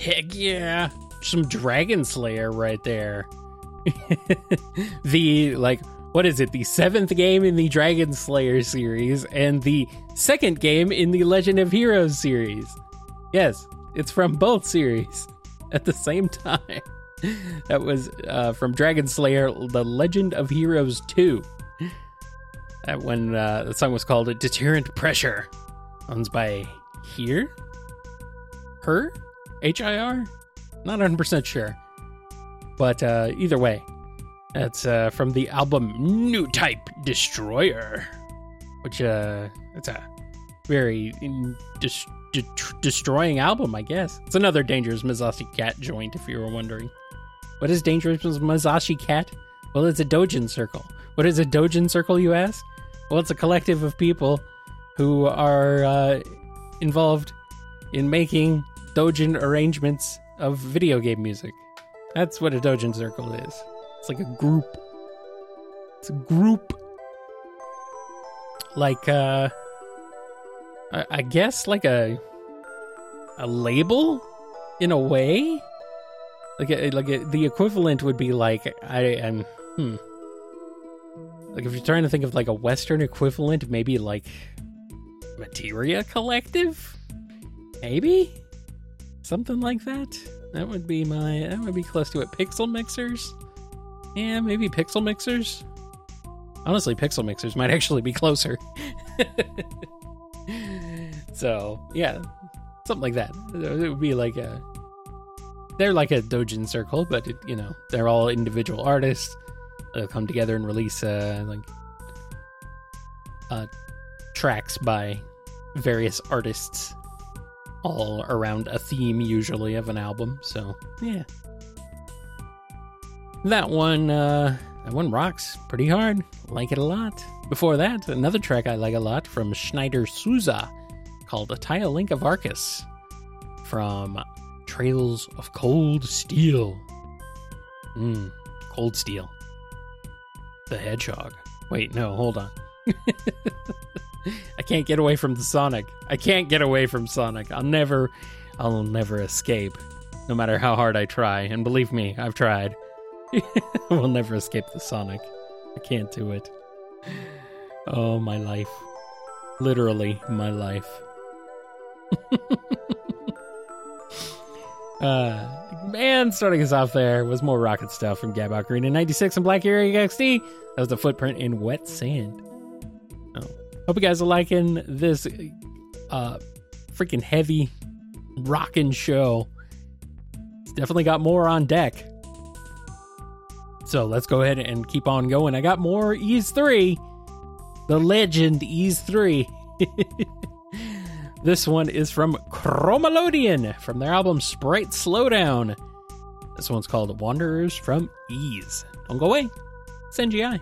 Heck yeah. Some Dragon Slayer right there. The, like, what is it? The 7th game in the Dragon Slayer series and the 2nd game in the Legend of Heroes series. Yes, it's from both series at the same time. That was from Dragon Slayer, The Legend of Heroes 2. That one, the song was called Deterrent Pressure. One's by Here? Her? H-I-R? Not 100% sure. But either way, that's from the album New Type Destroyer, which it's a very destroying album, I guess. It's another Dangerous Mezashi Cat joint, if you were wondering. What is Dangerous Mezashi Cat? Well, it's a doujin circle. What is a doujin circle, you ask? Well, it's a collective of people who are involved in making doujin arrangements of video game music. That's what a doujin circle is. It's like a group. It's a group. Like, I guess like a label, in a way. Like a, the equivalent would be like, like if you're trying to think of like a Western equivalent, maybe like Materia Collective? Maybe? Something like that? That would be close to it. Pixel Mixers? Yeah, maybe Pixel Mixers? Honestly, Pixel Mixers might actually be closer. So, yeah. Something like that. It would be like a... They're like a doujin circle, but, they're all individual artists. They'll come together and release, tracks by various artists. All around a theme, usually, of an album. So, yeah. That one rocks pretty hard. Like it a lot. Before that, another track I like a lot from Schneider Souza called A Tile Link of Arcus from Trails of Cold Steel. Cold Steel. The Hedgehog. Wait, no, hold on. I can't get away from the Sonic. I can't get away from Sonic. I'll never escape, no matter how hard I try. And believe me, I've tried. We'll never escape the Sonic. I can't do it. Oh, my life. Literally, my life. And starting us off there was more rocket stuff from GabOcarina96 and Black Earache XD. That was The Footprint in Wet Sand. Hope you guys are liking this freaking heavy rockin' show. It's definitely got more on deck. So let's go ahead and keep on going. I got more Ys 3. The Legend Ys 3. This one is from Chromalodion from their album Sprite Slowdown. This one's called Wanderers from Ys. Don't go away. It's NGI.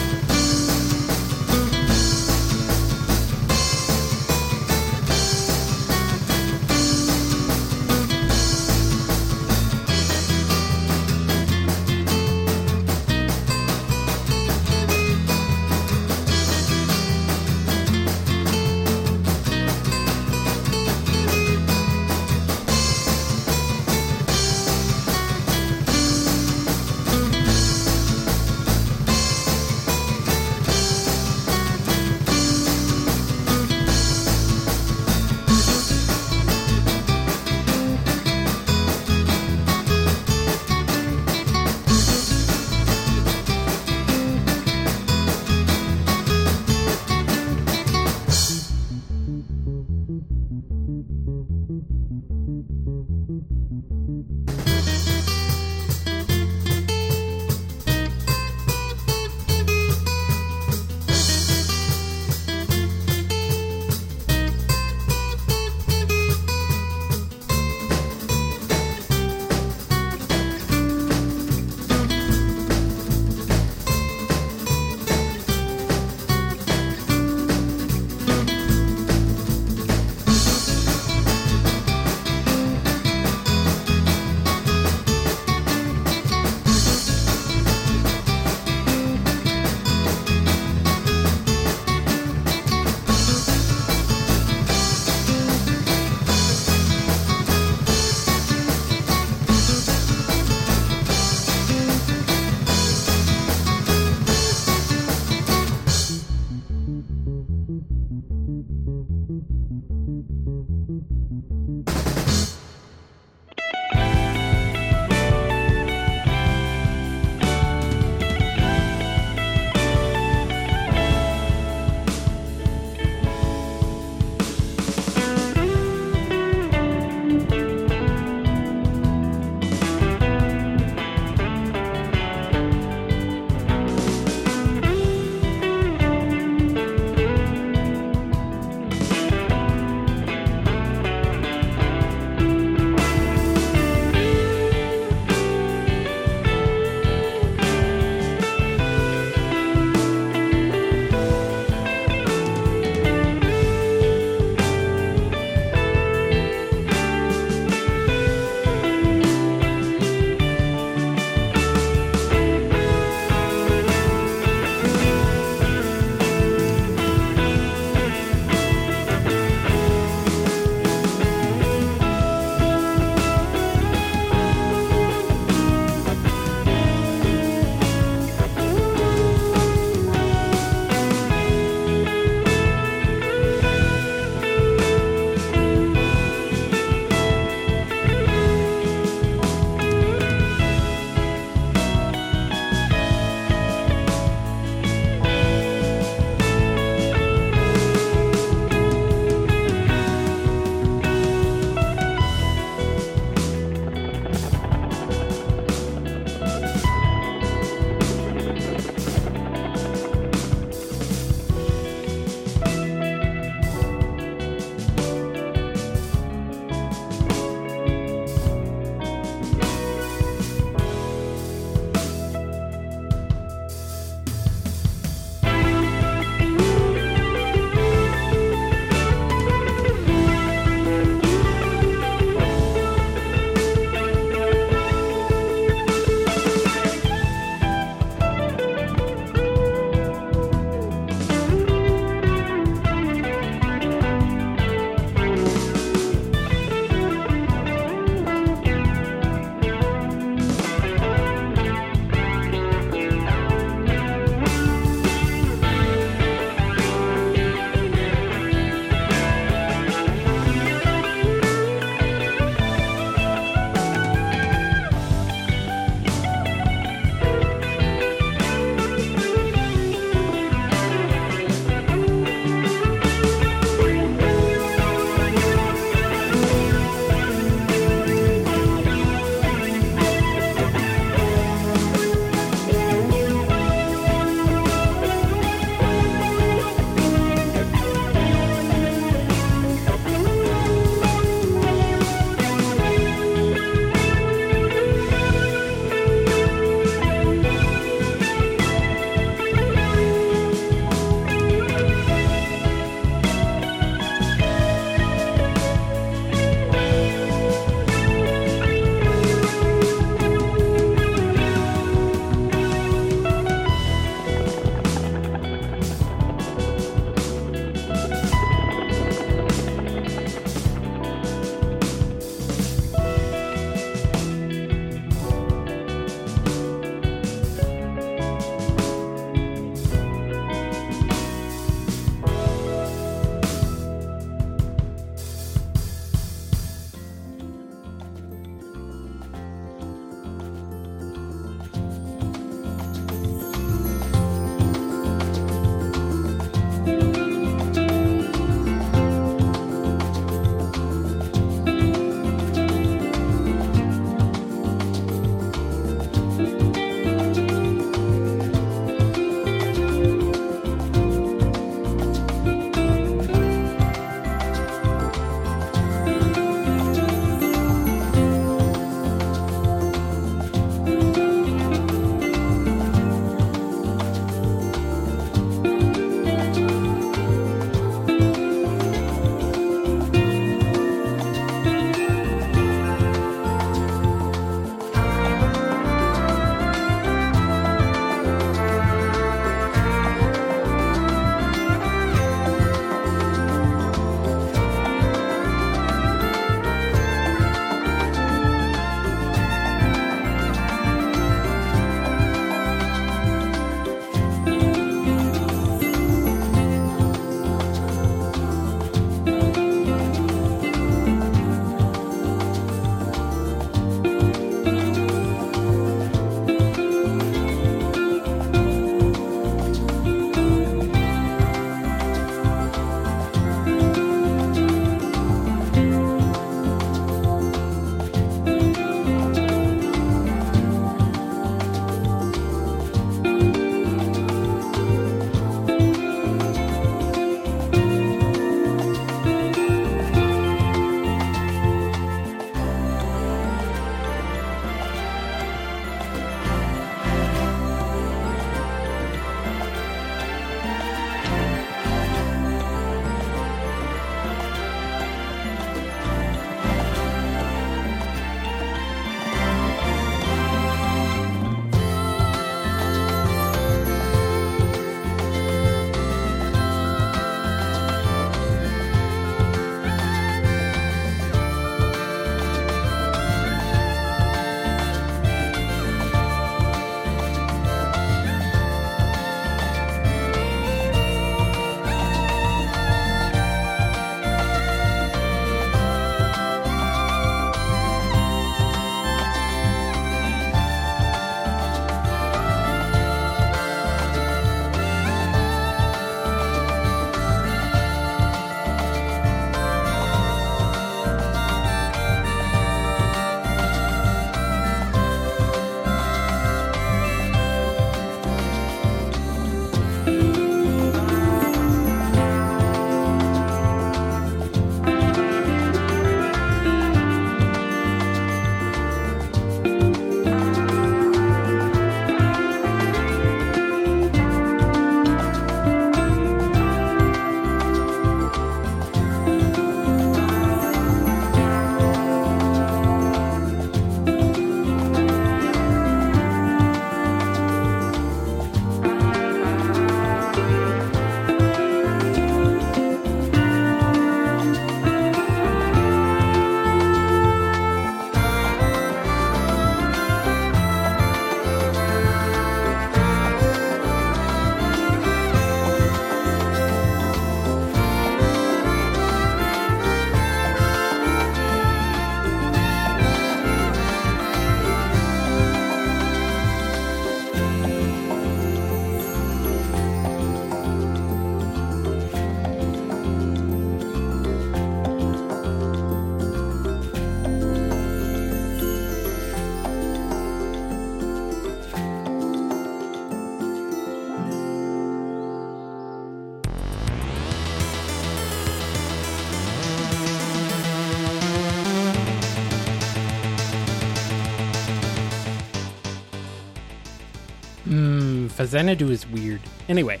Xanadu is weird. Anyway,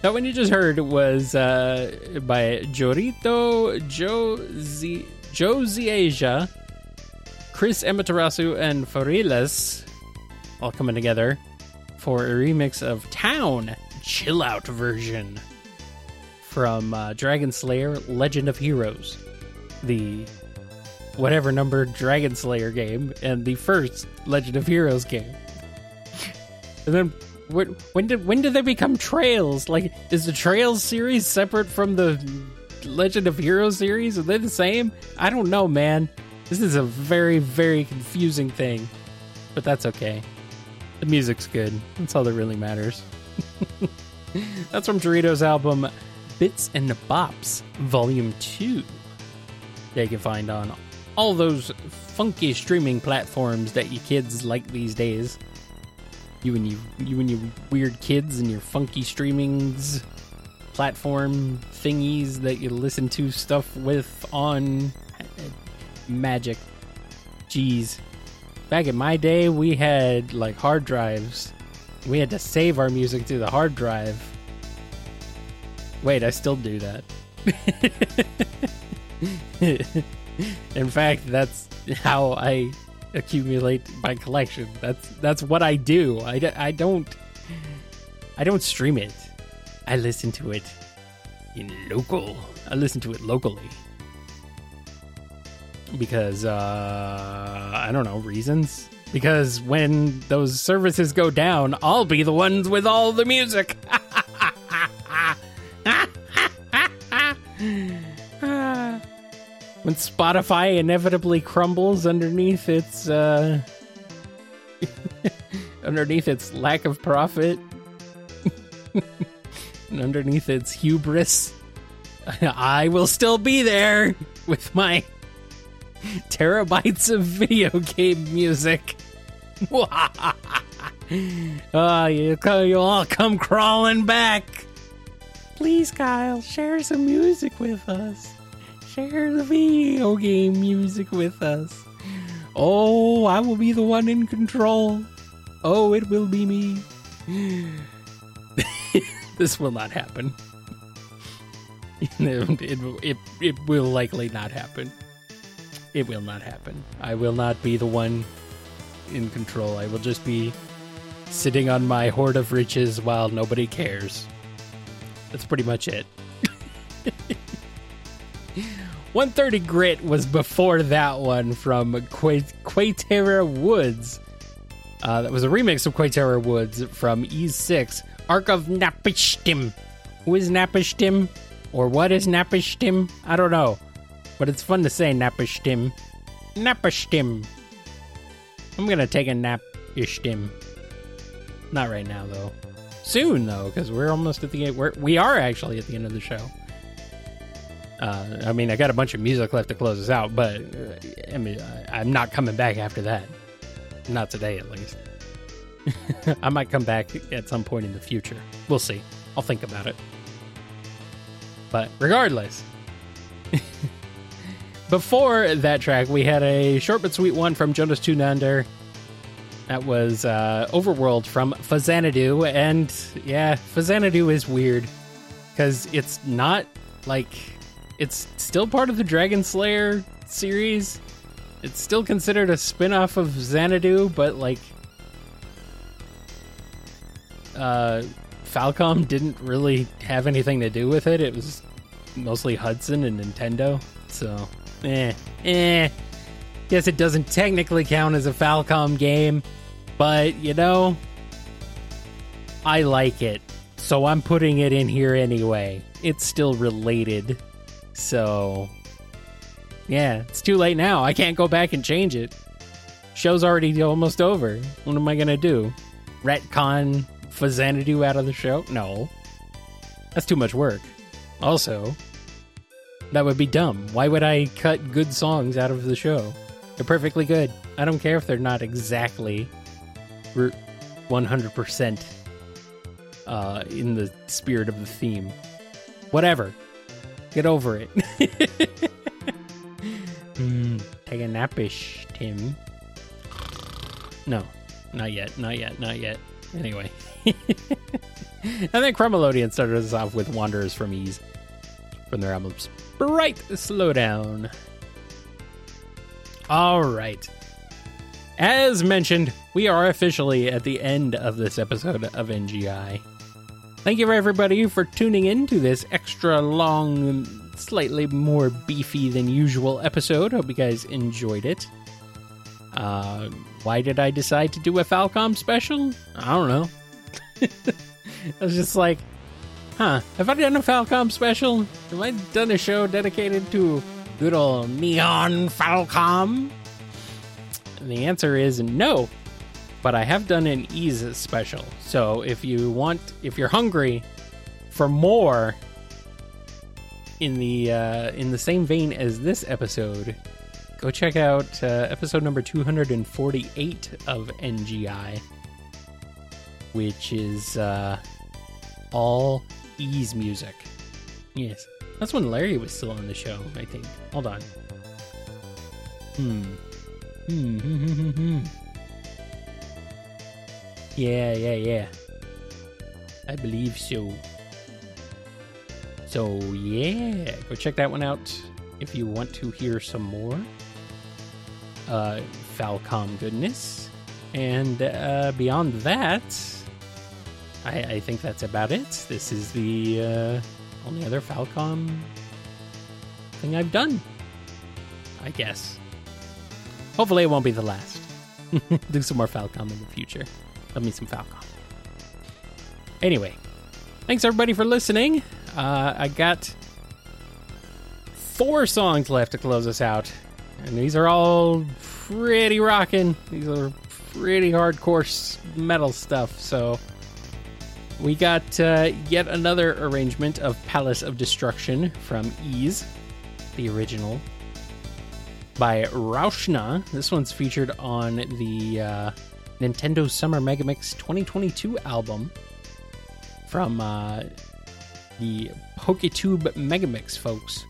that one you just heard was by Jorito, Josie Asia, Chris Amaterasu, and Farilas, all coming together for a remix of Town Chill Out version from Dragon Slayer Legend of Heroes, the whatever number Dragon Slayer game and the first Legend of Heroes game. And then when did they become Trails? Like, is the Trails series separate from the Legend of Heroes series? Are they the same? I don't know, man. This is a very, very confusing thing, but that's okay. The music's good. That's all that really matters. That's from Dorito's album Bits and Bops Volume 2. They can find on all those funky streaming platforms that you kids like these days. You and your weird kids and your funky streamings platform thingies that you listen to stuff with on Magic. Jeez. Back in my day, we had like hard drives. We had to save our music to the hard drive. Wait, I still do that. In fact, that's how I accumulate my collection. That's what I do. I don't stream it. I listen to it I listen to it locally. Because I don't know, reasons. Because when those services go down, I'll be the ones with all the music. When Spotify inevitably crumbles underneath its underneath its lack of profit and underneath its hubris, I will still be there with my terabytes of video game music. You'll all come crawling back. Please, Kyle, share some music with us. Share the video game music with us. Oh, I will be the one in control. Oh, it will be me. This will not happen. It will likely not happen. It will not happen. I will not be the one in control. I will just be sitting on my hoard of riches while nobody cares. That's pretty much it. 130 Grit was before that one from Quaterra Woods. That was a remix of Quaterra Woods from Ys 6. Arc of Napishtim. Who is Napishtim? Or what is Napishtim? I don't know. But it's fun to say Napishtim. Napishtim. I'm going to take a Napishtim. Not right now, though. Soon, though, because we're almost at the end. We are actually at the end of the show. I mean, I got a bunch of music left to close us out, but I mean, I'm not coming back after that. Not today, at least. I might come back at some point in the future. We'll see. I'll think about it. But regardless, before that track, we had a short but sweet one from Jonas Tunander. That was Overworld from Faxanadu, and yeah, Faxanadu is weird because it's not like... It's still part of the Dragon Slayer series. It's still considered a spin-off of Xanadu, but like Falcom didn't really have anything to do with it. It was mostly Hudson and Nintendo. So, guess it doesn't technically count as a Falcom game, but you know, I like it. So I'm putting it in here anyway. It's still related. So, yeah, it's too late now. I can't go back and change it. Show's already almost over. What am I going to do? Retcon Faxanadu out of the show? No. That's too much work. Also, that would be dumb. Why would I cut good songs out of the show? They're perfectly good. I don't care if they're not exactly 100% in the spirit of the theme. Whatever. Get over it. Take a napish, Tim. No, not yet. Anyway. And then Chromalodeon started us off with Wanderers from Ys, from their album Bright Slowdown. All right. As mentioned, we are officially at the end of this episode of NGI. Thank you for everybody for tuning in to this extra long, slightly more beefy than usual episode. Hope you guys enjoyed it. Why did I decide to do a Falcom special? I don't know. I was just like, have I done a Falcom special? Have I done a show dedicated to good old Nihon Falcom? And the answer is no, but I have done an Ys special. So if you're hungry for more in the same vein as this episode, go check out episode number 248 of NGI, which is all Ys music. Yes, that's when Larry was still on the show, I think. Hold on. Yeah. I believe so. So, yeah. Go check that one out if you want to hear some more Falcom goodness. And beyond that, I think that's about it. This is the only other Falcom thing I've done, I guess. Hopefully it won't be the last. Do some more Falcom in the future. Love me some Falcom. Anyway, thanks everybody for listening. I got 4 songs left to close us out. And these are all pretty rockin'. These are pretty hardcore metal stuff. So we got yet another arrangement of Palace of Destruction from Ys, the original, by Raushna. This one's featured on the Nintendo Summer Megamix 2022 album from the PokeTube Megamix folks.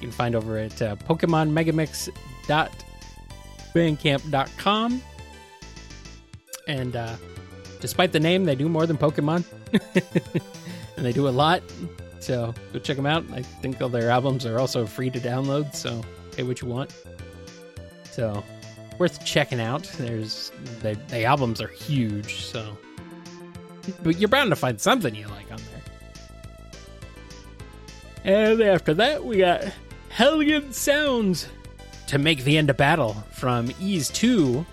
You can find over at PokemonMegamix.bandcamp.com. And despite the name, they do more than Pokemon. And they do a lot. So go check them out. I think all their albums are also free to download, so pay what you want. So, worth checking out. The albums are huge, so. But you're bound to find something you like on there. And after that, we got Hellion Sounds to Make the End of Battle from Ys 2.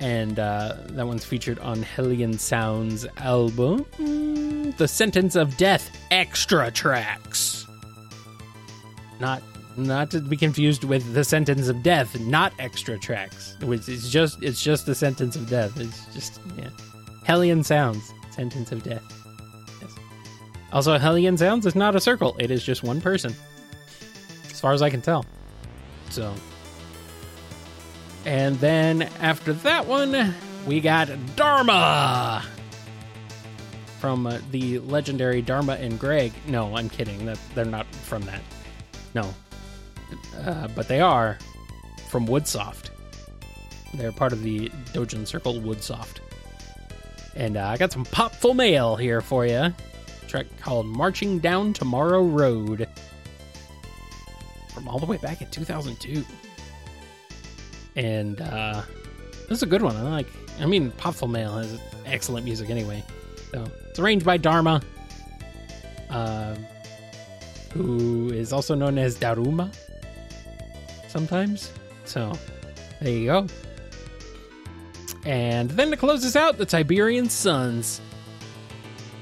And that one's featured on Hellion Sounds' album, The Sentence of Death Extra Tracks. Not to be confused with The Sentence of Death, not Extra Tracks. It's just The Sentence of Death. It's just, yeah. Hellion Sounds, Sentence of Death. Yes. Also, Hellion Sounds is not a circle. It is just one person, as far as I can tell. So. And then after that one, we got Dharma from the legendary Dharma and Greg. No, I'm kidding. They're not from that. No. But they are from Woodsoft. They're part of the Dojin Circle Woodsoft. And I got some Popful Mail here for you. A track called Marching Down Tomorrow Road from all the way back in 2002. And this is a good one. I like. I mean, Popful Mail has excellent music anyway. So it's arranged by Dharma, who is also known as Daruma sometimes. So there you go. And then to close us out, the Tiberian Suns.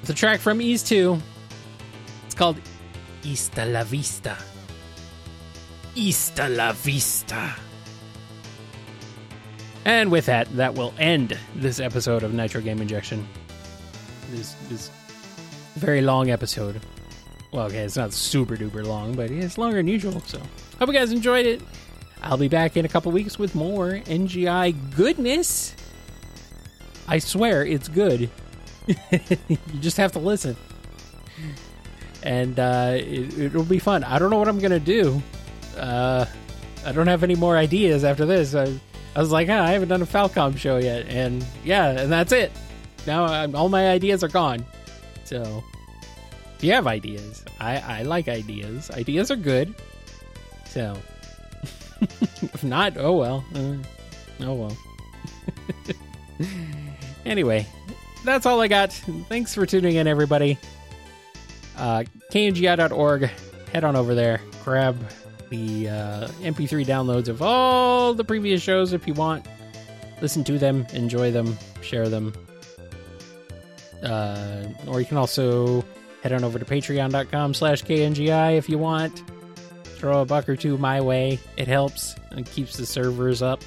It's a track from Ys 2. It's called Hasta la Vista. Hasta la Vista. And with that, that will end this episode of Nitro Game Injection. This very long episode. Well, okay, it's not super duper long, but it's longer than usual. So, hope you guys enjoyed it. I'll be back in a couple weeks with more NGI goodness. I swear it's good. You just have to listen. And it'll be fun. I don't know what I'm going to do. I don't have any more ideas after this. I I was like, I haven't done a Falcom show yet, and yeah, and that's it. Now all my ideas are gone. So, if you have ideas, I like ideas. Ideas are good. So, if not, oh well. Oh well. Anyway, that's all I got. Thanks for tuning in, everybody. KNGI.org. Head on over there. Grab the MP3 downloads of all the previous shows if you want. Listen to them, enjoy them, share them. Or you can also head on over to patreon.com/KNGI if you want. Throw a buck or two my way. It helps and keeps the servers up,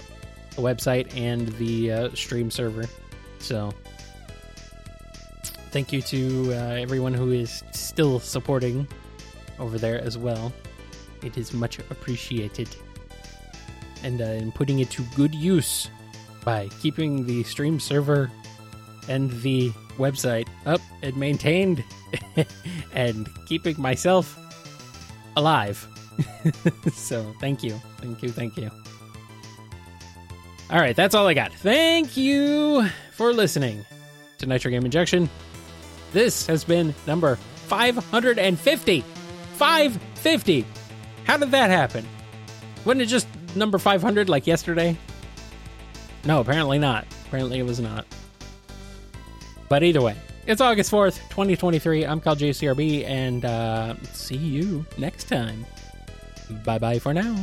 the website and the stream server. So thank you to everyone who is still supporting over there as well. It is much appreciated. And in putting it to good use by keeping the stream server and the website up and maintained and keeping myself alive. So thank you. All right, that's all I got. Thank you for listening to Nitro Game Injection. This has been number 550. 550. How did that happen? Wasn't it just number 500 like yesterday? No, apparently not. Apparently it was not. But either way, it's August 4th, 2023. I'm Kyle JCRB, and see you next time. Bye-bye for now.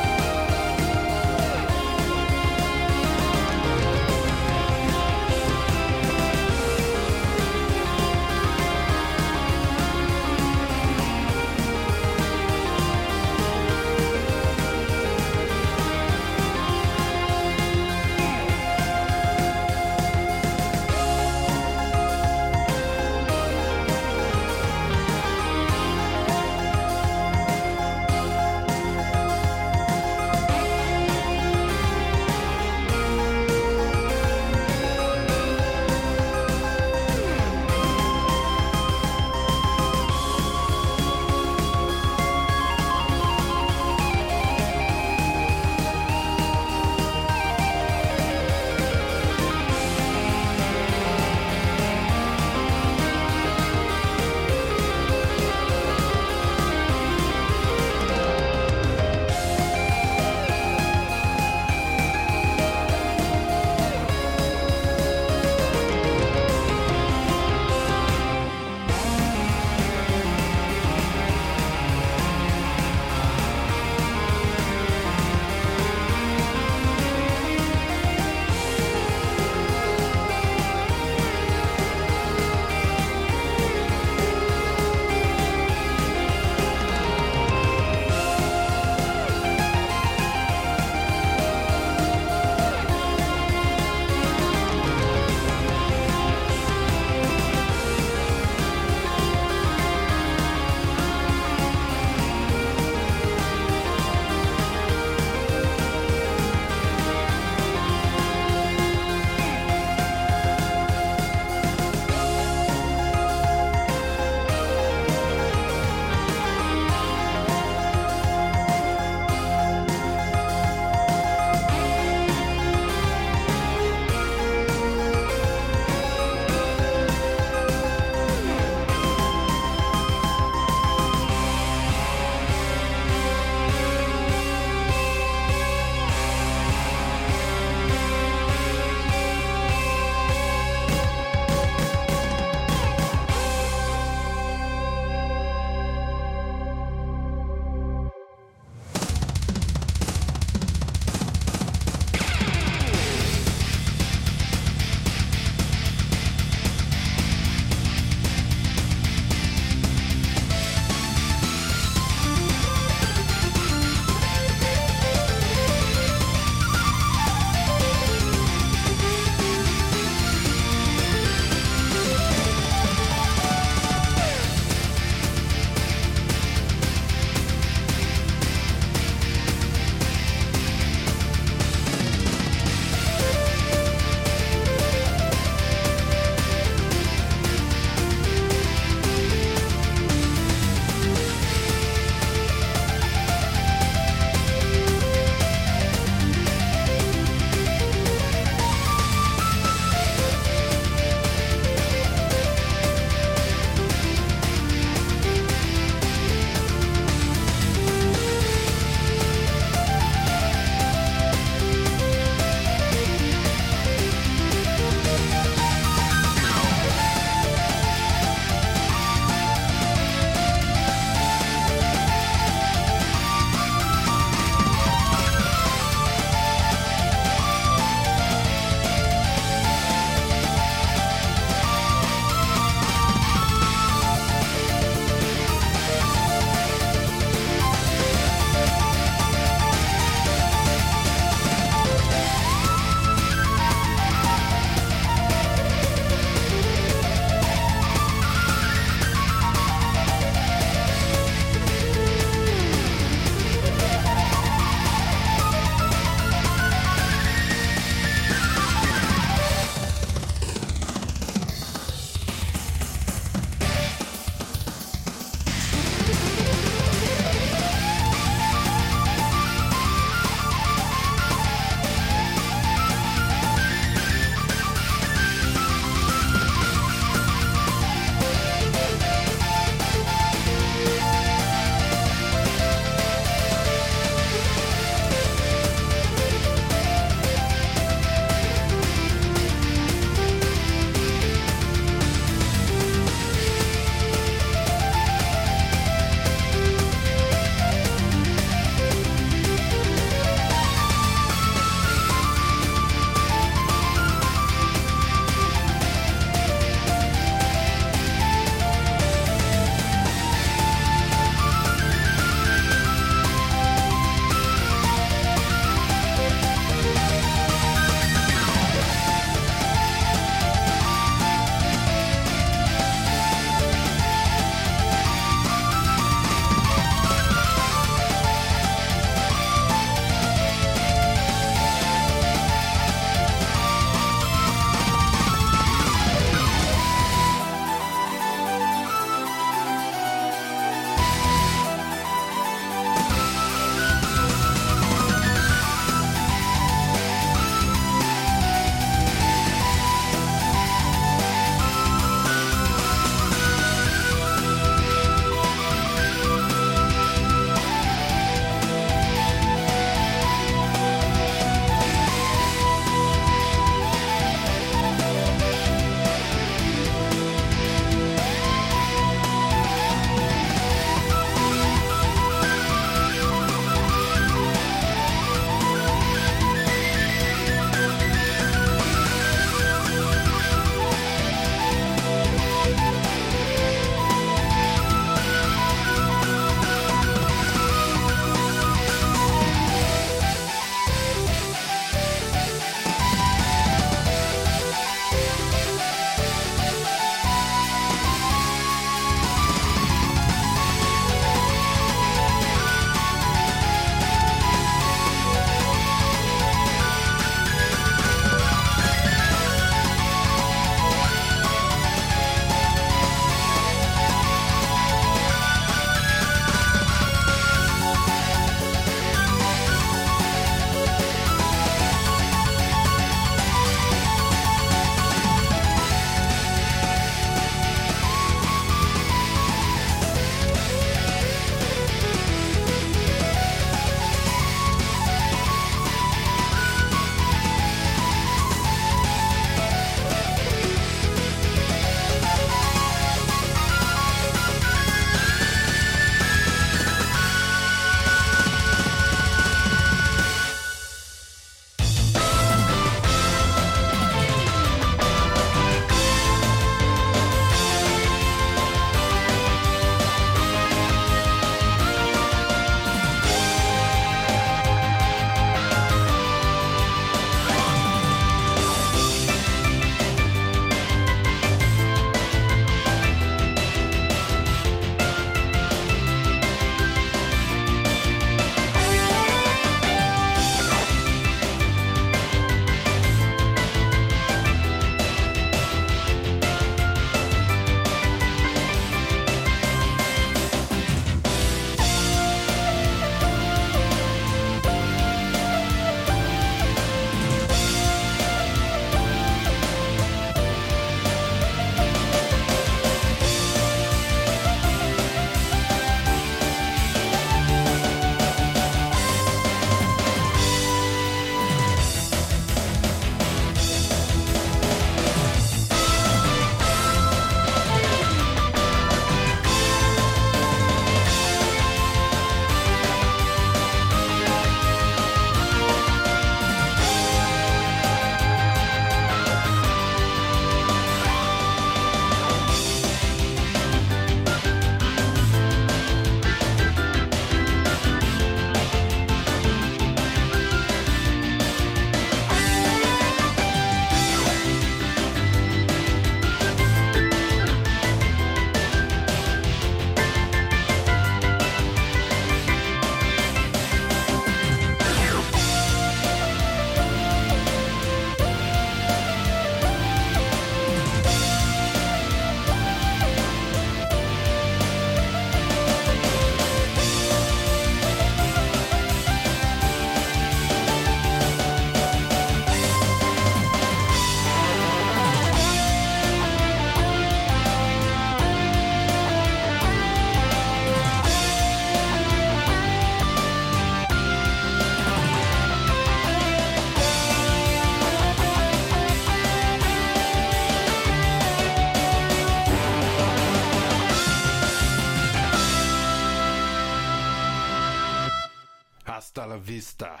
hasta la vista,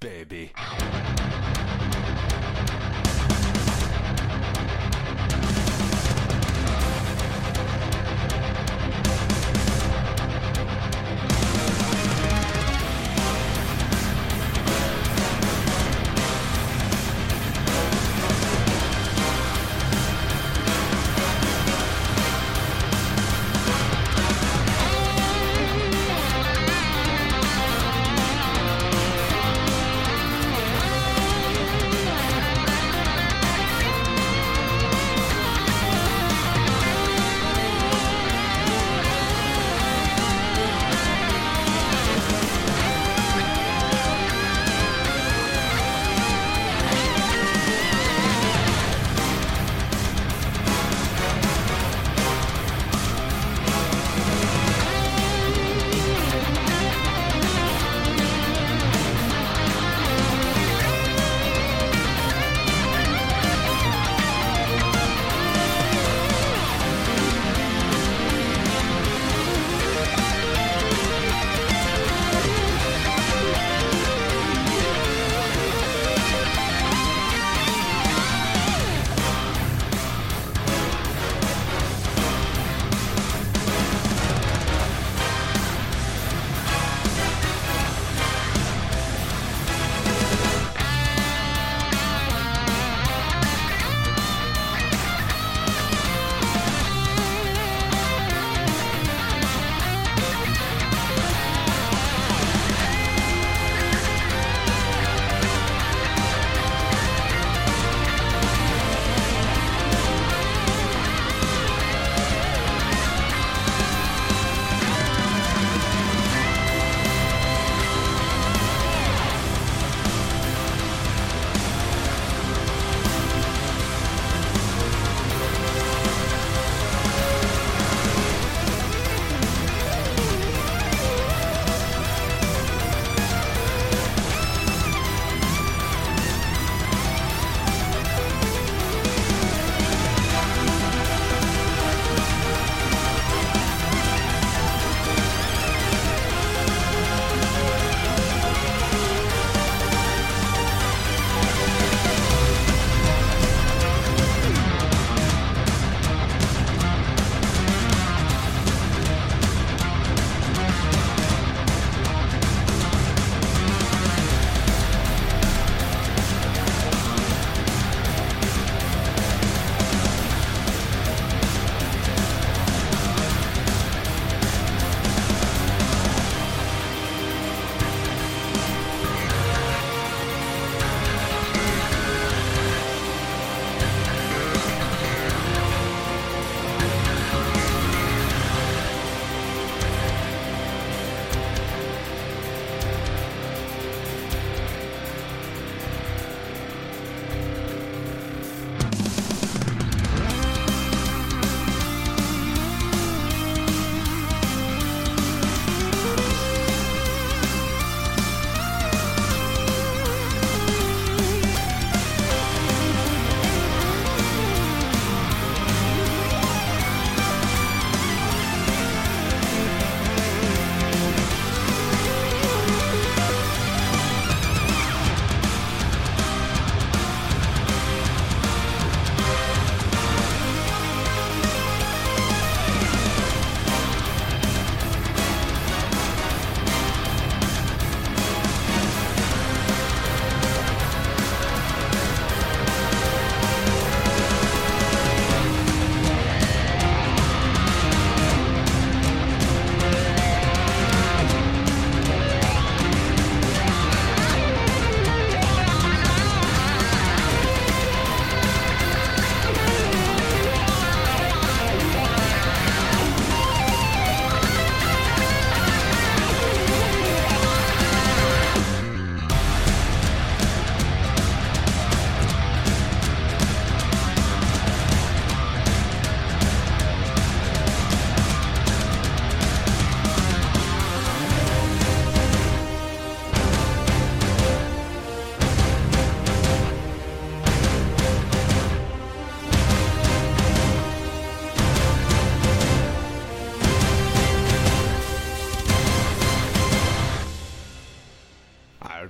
baby.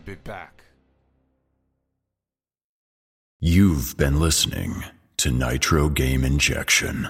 be back. You've been listening to Nitro Game Injection.